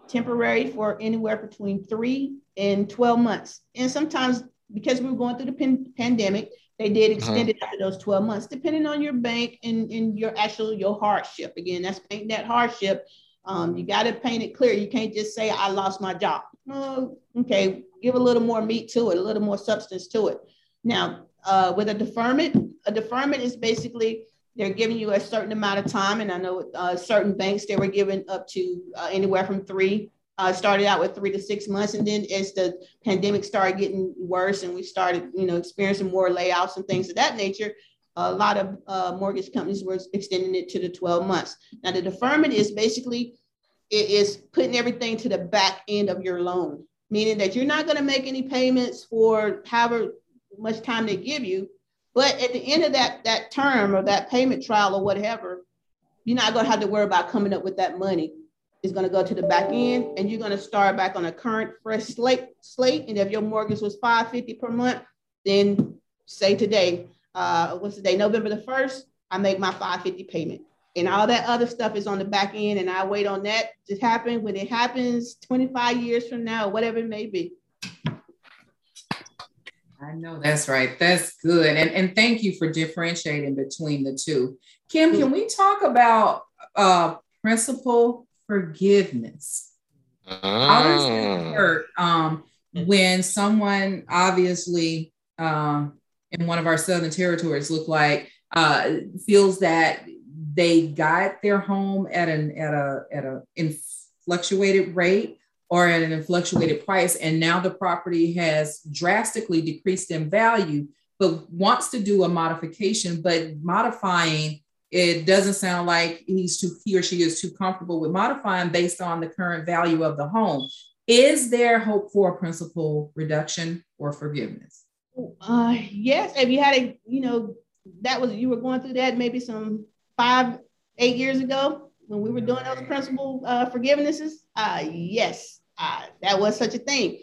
Temporary for anywhere between three and twelve months. And sometimes, because we were going through the pan pandemic, they did extend uh-huh. it after those twelve months, depending on your bank and, and your actual, your hardship. Again, that's painting that hardship. Um, you got to paint it clear. You can't just say, I lost my job. Oh, okay. Give a little more meat to it, a little more substance to it. Now, uh, with a deferment, a deferment is basically they're giving you a certain amount of time. And I know uh, certain banks, they were given up to uh, anywhere from three, uh, started out with three to six months. And then as the pandemic started getting worse and we started, you know, experiencing more layoffs and things of that nature, a lot of uh, mortgage companies were extending it to the twelve months. Now, the deferment is basically, it is putting everything to the back end of your loan, meaning that you're not going to make any payments for however much time they give you. But at the end of that, that term or that payment trial or whatever, you're not going to have to worry about coming up with that money. It's going to go to the back end, and you're going to start back on a current fresh slate. slate. And if your mortgage was five hundred fifty dollars per month, then say today, uh, what's the day, November the first, I make my five hundred fifty dollars payment. And all that other stuff is on the back end, and I wait on that to happen when it happens twenty-five years from now, whatever it may be. I know that's right. That's good. And, and thank you for differentiating between the two. Kim, can we talk about uh, principal forgiveness? Oh. How does that work um, when someone obviously um, in one of our Southern territories look like uh, feels that they got their home at an at a at a influctuated rate, or at an influctuated price, and now the property has drastically decreased in value, but wants to do a modification, but modifying, it doesn't sound like he's too, he or she is too comfortable with modifying based on the current value of the home. Is there hope for principal reduction or forgiveness? Uh, yes, if you had a, you know, that was, you were going through that maybe some five, eight years ago, when we were doing those principal uh, forgivenesses, uh, yes, uh, that was such a thing.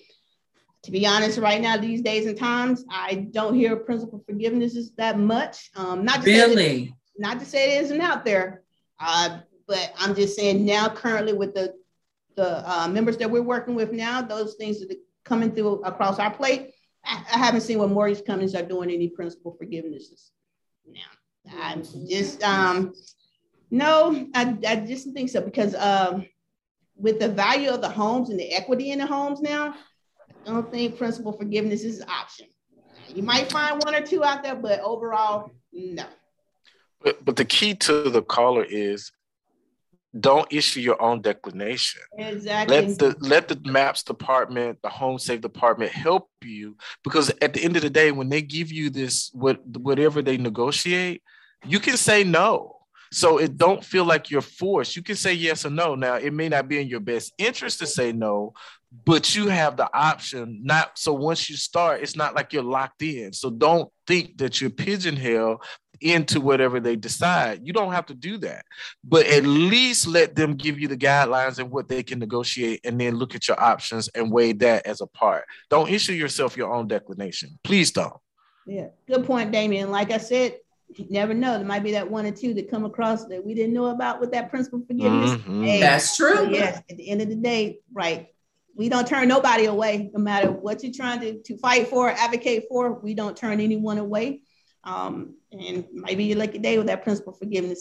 To be honest, right now, these days and times, I don't hear principal forgivenesses that much. Um, not to really? Say that, not to say it isn't out there, uh, but I'm just saying now currently with the, the uh, members that we're working with now, those things that are coming through across our plate, I, I haven't seen what mortgage companies are doing any principal forgivenesses. Now, I'm just... Um, No, I, I just think so, because um, with the value of the homes and the equity in the homes now, I don't think principal forgiveness is an option. You might find one or two out there, but overall, no. But, but the key to the caller is don't issue your own declination. Exactly. Let the, let the MAPS department, the HomeSafe department help you, because at the end of the day, when they give you this, what, whatever they negotiate, you can say no. So it don't feel like you're forced. You can say yes or no. Now, it may not be in your best interest to say no, but you have the option. Not so once you start, it's not like you're locked in. So don't think that you're pigeonholed into whatever they decide. You don't have to do that, but at least let them give you the guidelines and what they can negotiate, and then look at your options and weigh that as a part. Don't issue yourself your own declination. Please don't. Yeah, good point, Damien. Like I said, you never know. There might be that one or two that come across that we didn't know about with that principle of forgiveness. Mm-hmm. Hey, that's true. So yes. At the end of the day, right. We don't turn nobody away, no matter what you're trying to, to fight for, advocate for. We don't turn anyone away. Um, and maybe you like a day with that principle of forgiveness.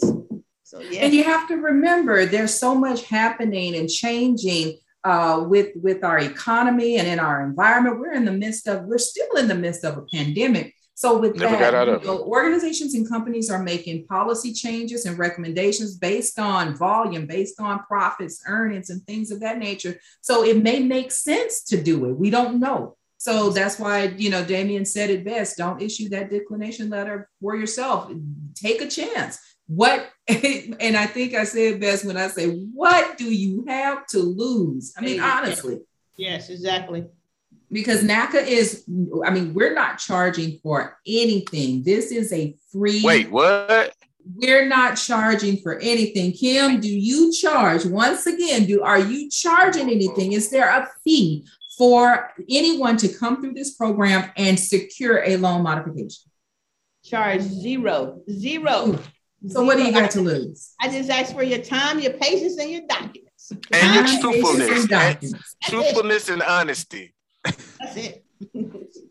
So, yeah. And you have to remember there's so much happening and changing uh, with, with our economy and in our environment. We're in the midst of, we're still in the midst of a pandemic. So with Never that, you know, organizations and companies are making policy changes and recommendations based on volume, based on profits, earnings, and things of that nature. So it may make sense to do it. We don't know. So that's why, you know, Damien said it best. Don't issue that declination letter for yourself. Take a chance. What, and I think I said best when I say, what do you have to lose? I mean, honestly. Yes, exactly. Because NACA is, I mean, we're not charging for anything. This is a free. Wait, what? We're not charging for anything. Kim, do you charge? Once again, do are you charging anything? Is there a fee for anyone to come through this program and secure a loan modification? Charge zero, zero. So what do you got to lose? I just ask for your time, your patience, and your documents. And your truthfulness. And truthfulness and honesty. That's it.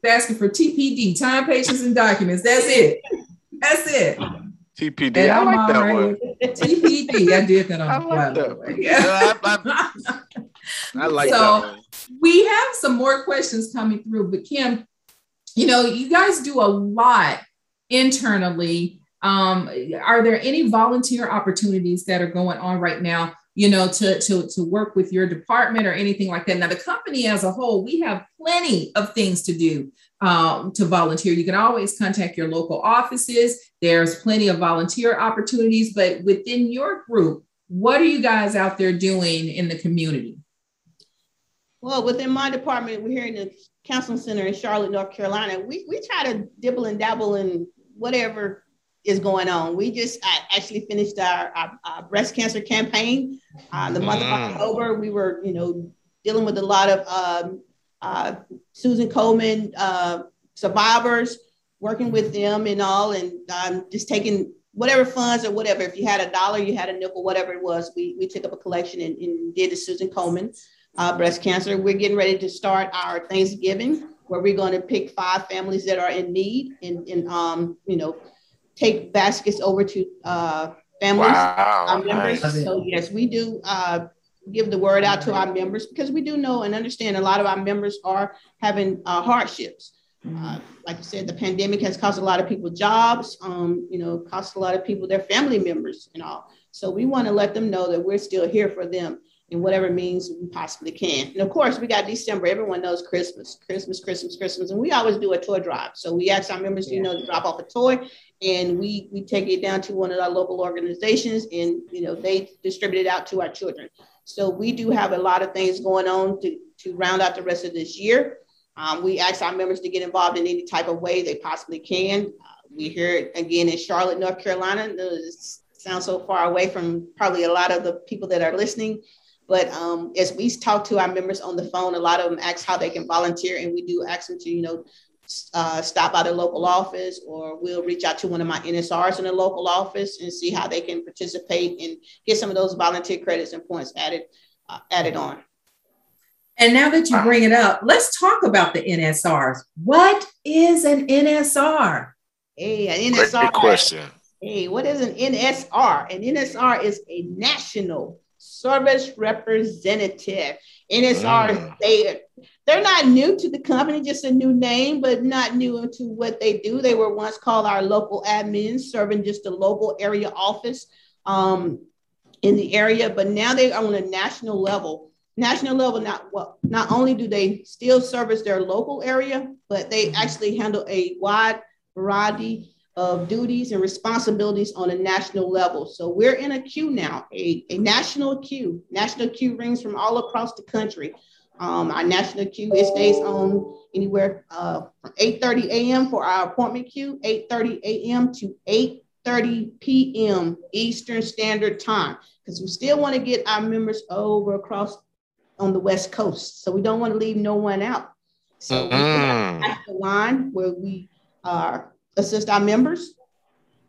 Asking for T P D, time, patience, and documents. That's it. That's it. T P D. And I like that one. T P D. I did that on I the like that one. Yeah. I, I, I like so that one. We have some more questions coming through, but Kim, you know, you guys do a lot internally. Um, are there any volunteer opportunities that are going on right now, you know, to, to, to work with your department or anything like that? Now, the company as a whole, we have plenty of things to do um, to volunteer. You can always contact your local offices. There's plenty of volunteer opportunities, but within your group, what are you guys out there doing in the community? Well, within my department, we're here in the counseling center in Charlotte, North Carolina. We, we try to dibble and dabble in whatever is going on. We just I actually finished our, our, our breast cancer campaign uh, the month mm. of October. We were, you know, dealing with a lot of um, uh, Susan Komen uh, survivors, working with them and all, and um, just taking whatever funds or whatever. If you had a dollar, you had a nickel, whatever it was, we, we took up a collection and, and did the Susan Komen uh, breast cancer. We're getting ready to start our Thanksgiving, where we're going to pick five families that are in need and, and um, you know, take baskets over to uh, families, wow, our members. Nice. So yes, we do uh, give the word out to our members, because we do know and understand a lot of our members are having uh, hardships. Uh, like I said, the pandemic has cost a lot of people jobs, um, you know, cost a lot of people their family members and all. So we want to let them know that we're still here for them in whatever means we possibly can. And of course, we got December. Everyone knows Christmas, Christmas, Christmas, Christmas. And we always do a toy drive. So we ask our members, yeah. you know, to drop off a toy, and we, we take it down to one of our local organizations, and, you know, they distribute it out to our children. So we do have a lot of things going on to, to round out the rest of this year. Um, we ask our members to get involved in any type of way they possibly can. Uh, we hear it again in Charlotte, North Carolina. It sounds so far away from probably a lot of the people that are listening. But um, as we talk to our members on the phone, a lot of them ask how they can volunteer, and we do ask them to, you know, uh, stop by the local office, or we'll reach out to one of my N S Rs in the local office and see how they can participate and get some of those volunteer credits and points added, uh, added on. And now that you bring it up, let's talk about the N S Rs. What is an N S R? Hey, an N S R. Great question. Hey, what is an N S R? An N S R is a national service representative. N S R, they, they're not new to the company, just a new name, but not new into what they do. They were once called our local admin, serving just the local area office um, in the area, but now they are on a national level. National level, not well, not only do they still service their local area, but they actually handle a wide variety of duties and responsibilities on a national level. So we're in a queue now, a, a national queue. National queue rings from all across the country. Um, our national queue, it stays on anywhere uh, from eight thirty a m for our appointment queue, eight thirty a m to eight thirty p m Eastern Standard Time, because we still want to get our members over across on the West Coast. So we don't want to leave no one out. So we have uh-huh. the line where we are uh, assist our members,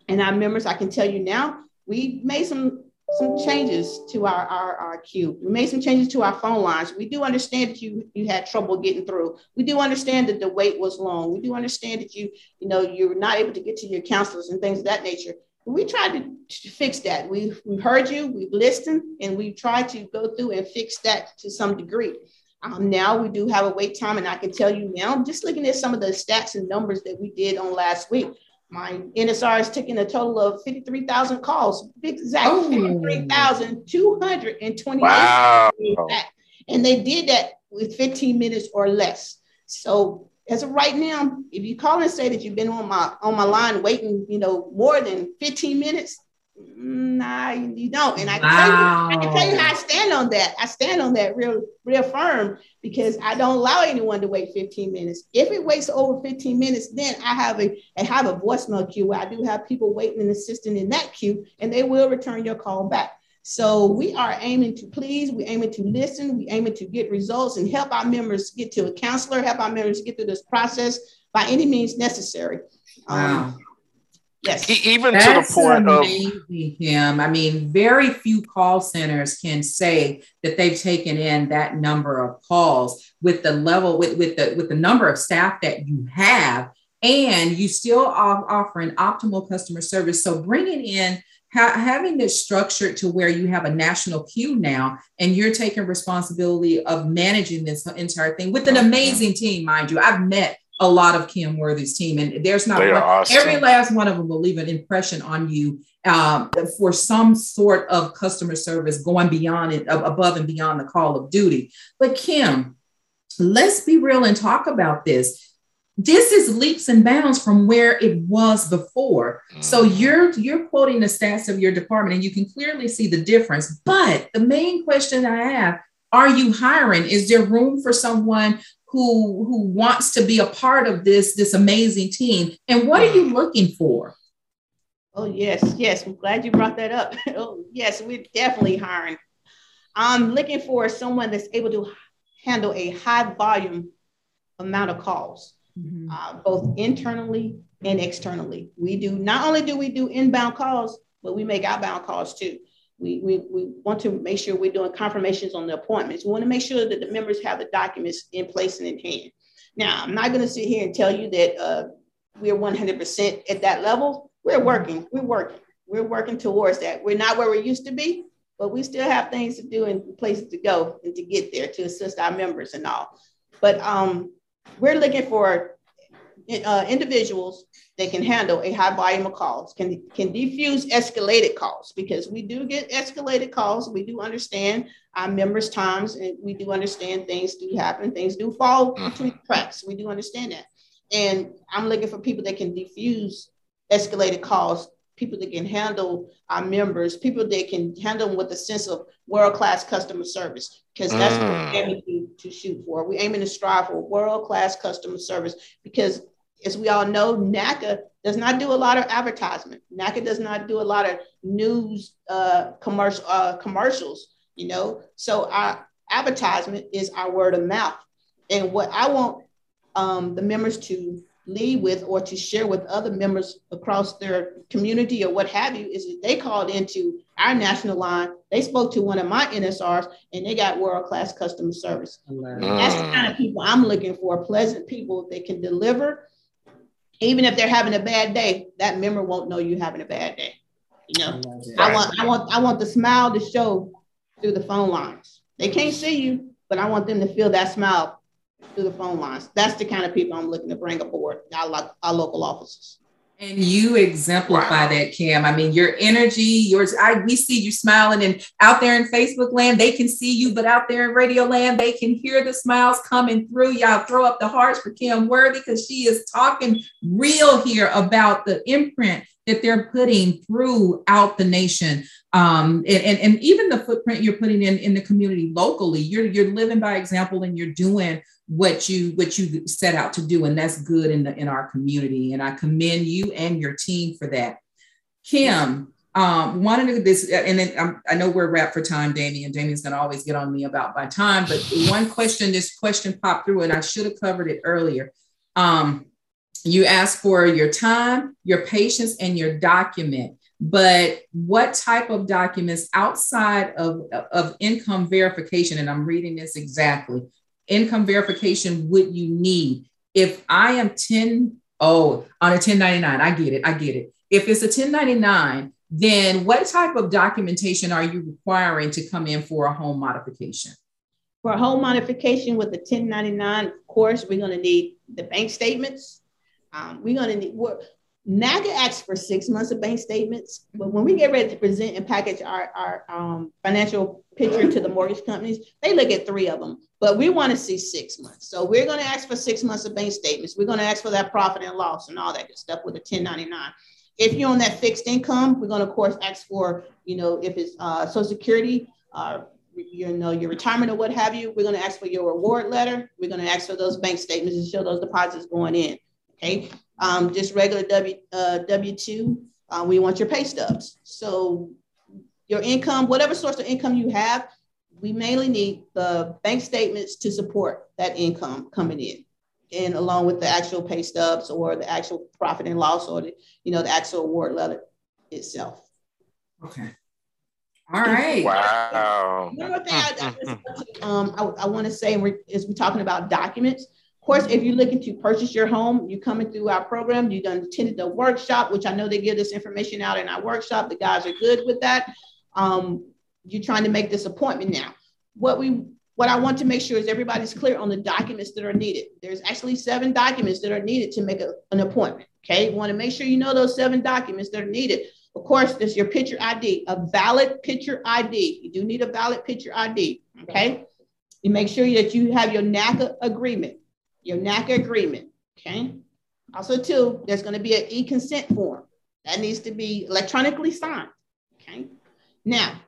and our members, I can tell you now, we made some some changes to our, our, our queue. We made some changes to our phone lines. We do understand that you you had trouble getting through. We do understand that the wait was long. We do understand that you, you know, you're not able to get to your counselors and things of that nature. We tried to, to fix that. We've, we've heard you, we've listened, and we've tried to go through and fix that to some degree. Um, now we do have a wait time, and I can tell you now, just looking at some of the stats and numbers that we did on last week, my N S R is taking a total of fifty-three thousand calls, exactly oh. fifty-three thousand two hundred twenty-nine. Wow. And they did that with fifteen minutes or less. So as of right now, if you call and say that you've been on my on my line waiting, you know, more than fifteen minutes, nah, you don't. And I can, wow. tell you, I can tell you how I stand on that. I stand on that real, real firm, because I don't allow anyone to wait fifteen minutes. If it waits over fifteen minutes, then I have a, I have a voicemail queue. I do have people waiting and assisting in that queue, and they will return your call back. So we are aiming to please, we're aiming to listen, we're aiming to get results and help our members get to a counselor, help our members get through this process by any means necessary. Wow. Um, Yes. Even that's to the point amazing, of him. I mean, very few call centers can say that they've taken in that number of calls with the level with, with the with the number of staff that you have, and you still offer an optimal customer service. So bringing in ha- having this structured to where you have a national queue now, and you're taking responsibility of managing this entire thing with an amazing team, mind you. I've met a lot of Kim Worthy's team, and there's not one, awesome. Every last one of them will leave an impression on you um, for some sort of customer service going beyond it, above and beyond the call of duty. But Kim, let's be real and talk about this. This is leaps and bounds from where it was before. Mm. So you're you're quoting the stats of your department, and you can clearly see the difference. But the main question I have: are you hiring? Is there room for someone who who wants to be a part of this, this amazing team? And what are you looking for? Oh, yes, yes. I'm glad you brought that up. Oh, yes, we're definitely hiring. I'm looking for someone that's able to handle a high volume amount of calls, mm-hmm. uh, both internally and externally. We do, not only do we do inbound calls, but we make outbound calls too. We, we, we want to make sure we're doing confirmations on the appointments. We want to make sure that the members have the documents in place and in hand. Now, I'm not going to sit here and tell you that uh, we're one hundred percent at that level. We're working. We're working. We're working towards that. We're not where we used to be, but we still have things to do and places to go and to get there to assist our members and all. But um, we're looking for uh, individuals they can handle a high volume of calls, can, can diffuse escalated calls, because we do get escalated calls. We do understand our members' times, and we do understand things do happen. Things do fall between cracks. We do understand that. And I'm looking for people that can diffuse escalated calls, people that can handle our members, people that can handle them with a sense of world-class customer service, because that's uh. what we're aiming to, to shoot for. We're aiming to strive for world-class customer service, because as we all know, NACA does not do a lot of advertisement. NACA does not do a lot of news uh, commercial uh, commercials, you know. So our advertisement is our word of mouth. And what I want um, the members to lead with or to share with other members across their community or what have you is that they called into our national line. They spoke to one of my N S Rs, and they got world-class customer service. Uh. That's the kind of people I'm looking for, pleasant people that can deliver. Even if they're having a bad day, that member won't know you're having a bad day. You know, I, I want, I want, I want the smile to show through the phone lines. They can't see you, but I want them to feel that smile through the phone lines. That's the kind of people I'm looking to bring aboard our, our local offices. And you exemplify that, Kim. I mean, your energy, yours, I, we see you smiling, and out there in Facebook land, they can see you, but out there in radio land, they can hear the smiles coming through. Y'all throw up the hearts for Kim Worthy, because she is talking real here about the imprint that they're putting throughout the nation. Um, and, and, and even the footprint you're putting in, in the community locally, you're, you're living by example, and you're doing what you, what you set out to do. And that's good in the, in our community. And I commend you and your team for that. Kim, um, wanted to this, and then I'm, I know we're wrapped for time, Damien. Damien's going to always get on me about my time, but one question, this question popped through, and I should have covered it earlier. Um, you asked for your time, your patience, and your document. But what type of documents outside of, of income verification, and I'm reading this exactly, income verification would you need? If I am ten, oh, on a ten ninety-nine, I get it, I get it. If it's a ten ninety-nine, then what type of documentation are you requiring to come in for a home modification? For a home modification with a ten ninety-nine, of course, we're gonna need the bank statements. Um, we're gonna need, we're, NACA asks for six months of bank statements, but when we get ready to present and package our, our um, financial picture to the mortgage companies, they look at three of them, but we want to see six months. So we're going to ask for six months of bank statements. We're going to ask for that profit and loss and all that good stuff with a ten ninety-nine. If you're on that fixed income, we're going to, of course, ask for, you know, if it's uh, Social Security, uh, you know, your retirement or what have you, we're going to ask for your reward letter. We're going to ask for those bank statements to show those deposits going in. Okay. Um, just regular W, uh, W two, uh, we want your pay stubs. So your income, whatever source of income you have, we mainly need the bank statements to support that income coming in, and along with the actual pay stubs or the actual profit and loss, or the, you know, the actual award letter itself. Okay. All right. Wow. One more thing I, I, um, I, I want to say we're, is we're talking about documents. Of course, if you're looking to purchase your home, you're coming through our program, you done attended the workshop, which I know they give this information out in our workshop. The guys are good with that. Um, you're trying to make this appointment now. What we, what I want to make sure is everybody's clear on the documents that are needed. There's actually seven documents that are needed to make a, an appointment. Okay, you want to make sure you know those seven documents that are needed. Of course, there's your picture I D, a valid picture I D. You do need a valid picture I D. Okay, you make sure that you have your NACA agreement. Your NACA agreement, okay? Also, too, there's going to be an e-consent form that needs to be electronically signed, okay? Now,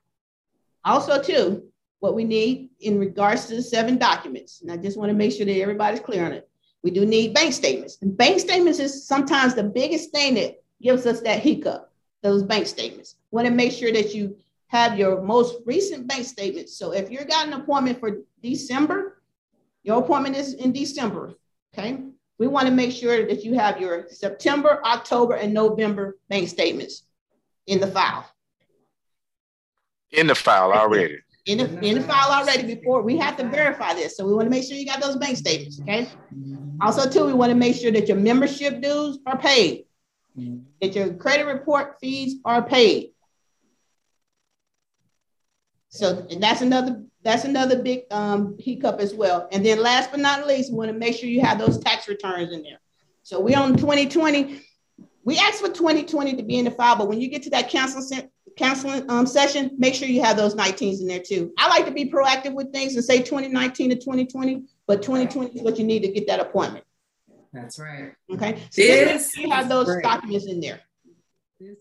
also, too, what we need in regards to the seven documents, and I just want to make sure that everybody's clear on it, we do need bank statements. And bank statements is sometimes the biggest thing that gives us that hiccup, those bank statements. Want to make sure that you have your most recent bank statements. So if you've got an appointment for December, your appointment is in December, okay? We want to make sure that you have your September, October, and November bank statements in the file. In the file already. In the, in the file already before. We have to verify this. So we want to make sure you got those bank statements, okay? Also, too, we want to make sure that your membership dues are paid, that your credit report fees are paid. So, and that's another That's another big um, hiccup as well. And then last but not least, we want to make sure you have those tax returns in there. So we're on twenty twenty. We asked for twenty twenty to be in the file, but when you get to that counseling, counseling um, session, make sure you have those nineteens in there too. I like to be proactive with things and say twenty nineteen to twenty twenty, but twenty twenty is what you need to get that appointment. That's right. Okay. So this you have those great. documents in there.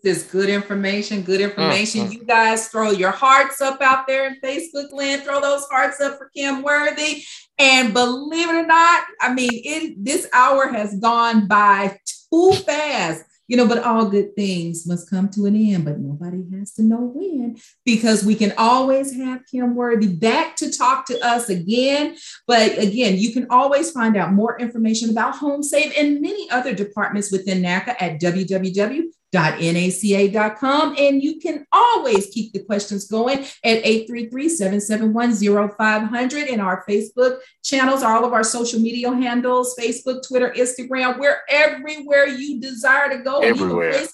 This is good information, good information. Mm-hmm. You guys throw your hearts up out there in Facebook land, throw those hearts up for Kim Worthy. And believe it or not, I mean, it, this hour has gone by too fast, you know, but all good things must come to an end, but nobody has to know when, because we can always have Kim Worthy back to talk to us again. But again, you can always find out more information about HomeSafe and many other departments within NACA at w w w dot N A C A dot com. And you can always keep the questions going at eight three three, seven seven one, oh five hundred. And our Facebook channels, all of our social media handles, Facebook, Twitter, Instagram, we're everywhere you desire to go. Everywhere.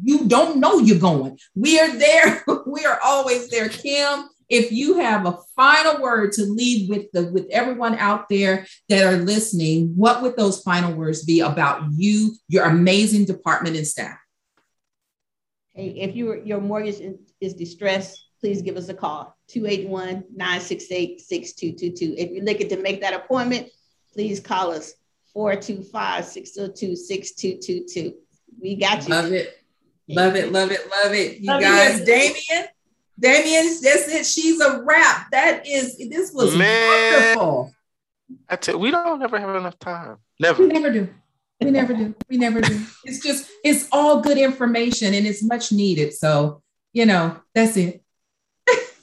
You don't know you're going. We are there. We are always there. Kim, if you have a final word to leave with the with everyone out there that are listening, what would those final words be about you, your amazing department and staff? Hey, if you your mortgage is distressed, please give us a call, two eight one, nine six eight, six two two two. If you're looking to make that appointment, please call us, four two five, six zero two, six two two two. We got you. Love it. Love it, love it, love it. You love guys, you. Damien, Damien, that's it. She's a wrap. That is, this was Man. wonderful. I tell you, we don't never have enough time. Never. We never do. We never do. We never do. It's just, it's all good information and it's much needed. So, you know, that's it.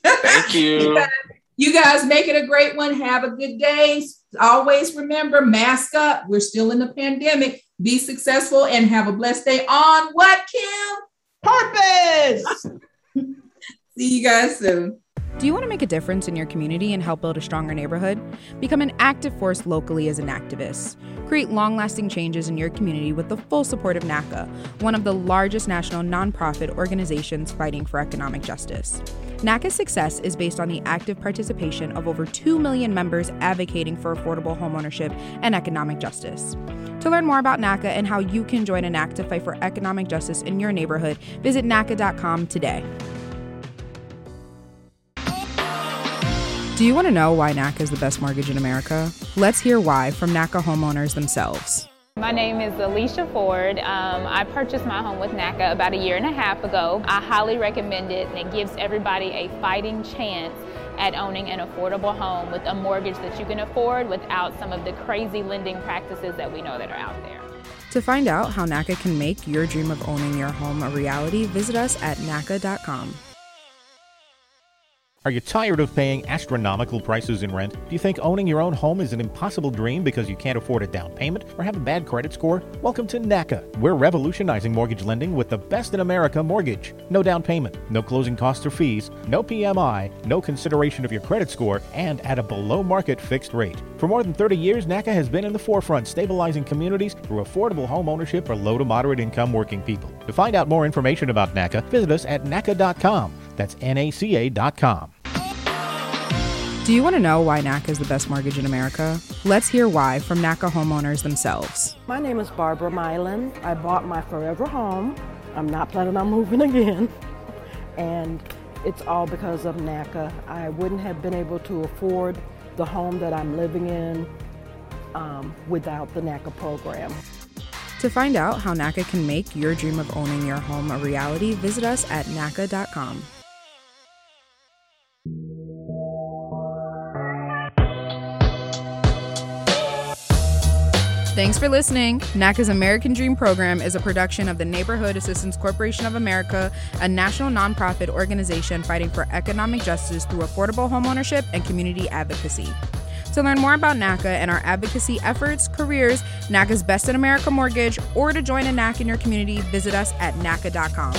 Thank you. you, guys, you guys make it a great one. Have a good day. Always remember, mask up. We're still in the pandemic. Be successful and have a blessed day on what, Kim? Purpose! See you guys soon. Do you want to make a difference in your community and help build a stronger neighborhood? Become an active force locally as an activist. Create long-lasting changes in your community with the full support of NACA, one of the largest national nonprofit organizations fighting for economic justice. NACA's success is based on the active participation of over two million members advocating for affordable homeownership and economic justice. To learn more about NACA and how you can join an act to fight for economic justice in your neighborhood, visit N A C A dot com today. Do you want to know why NACA is the best mortgage in America? Let's hear why from NACA homeowners themselves. My name is Alicia Ford. Um, I purchased my home with NACA about a year and a half ago. I highly recommend it, and it gives everybody a fighting chance at owning an affordable home with a mortgage that you can afford without some of the crazy lending practices that we know that are out there. To find out how NACA can make your dream of owning your home a reality, visit us at N A C A dot com. Are you tired of paying astronomical prices in rent? Do you think owning your own home is an impossible dream because you can't afford a down payment or have a bad credit score? Welcome to NACA. We're revolutionizing mortgage lending with the best in America mortgage. No down payment, no closing costs or fees, no P M I, no consideration of your credit score, and at a below-market fixed rate. For more than thirty years, NACA has been in the forefront, stabilizing communities through affordable home ownership for low to moderate income working people. To find out more information about NACA, visit us at N A C A dot com. That's N A C A dot com. Do you want to know why NACA is the best mortgage in America? Let's hear why from NACA homeowners themselves. My name is Barbara Mylan. I bought my forever home. I'm not planning on moving again. And it's all because of NACA. I wouldn't have been able to afford the home that I'm living in um, without the NACA program. To find out how NACA can make your dream of owning your home a reality, visit us at N A C A dot com. Thanks for listening. NACA's American Dream Program is a production of the Neighborhood Assistance Corporation of America, a national nonprofit organization fighting for economic justice through affordable homeownership and community advocacy. To learn more about NACA and our advocacy efforts, careers, NACA's Best in America Mortgage, or to join a N A C in your community, visit us at N A C A dot com.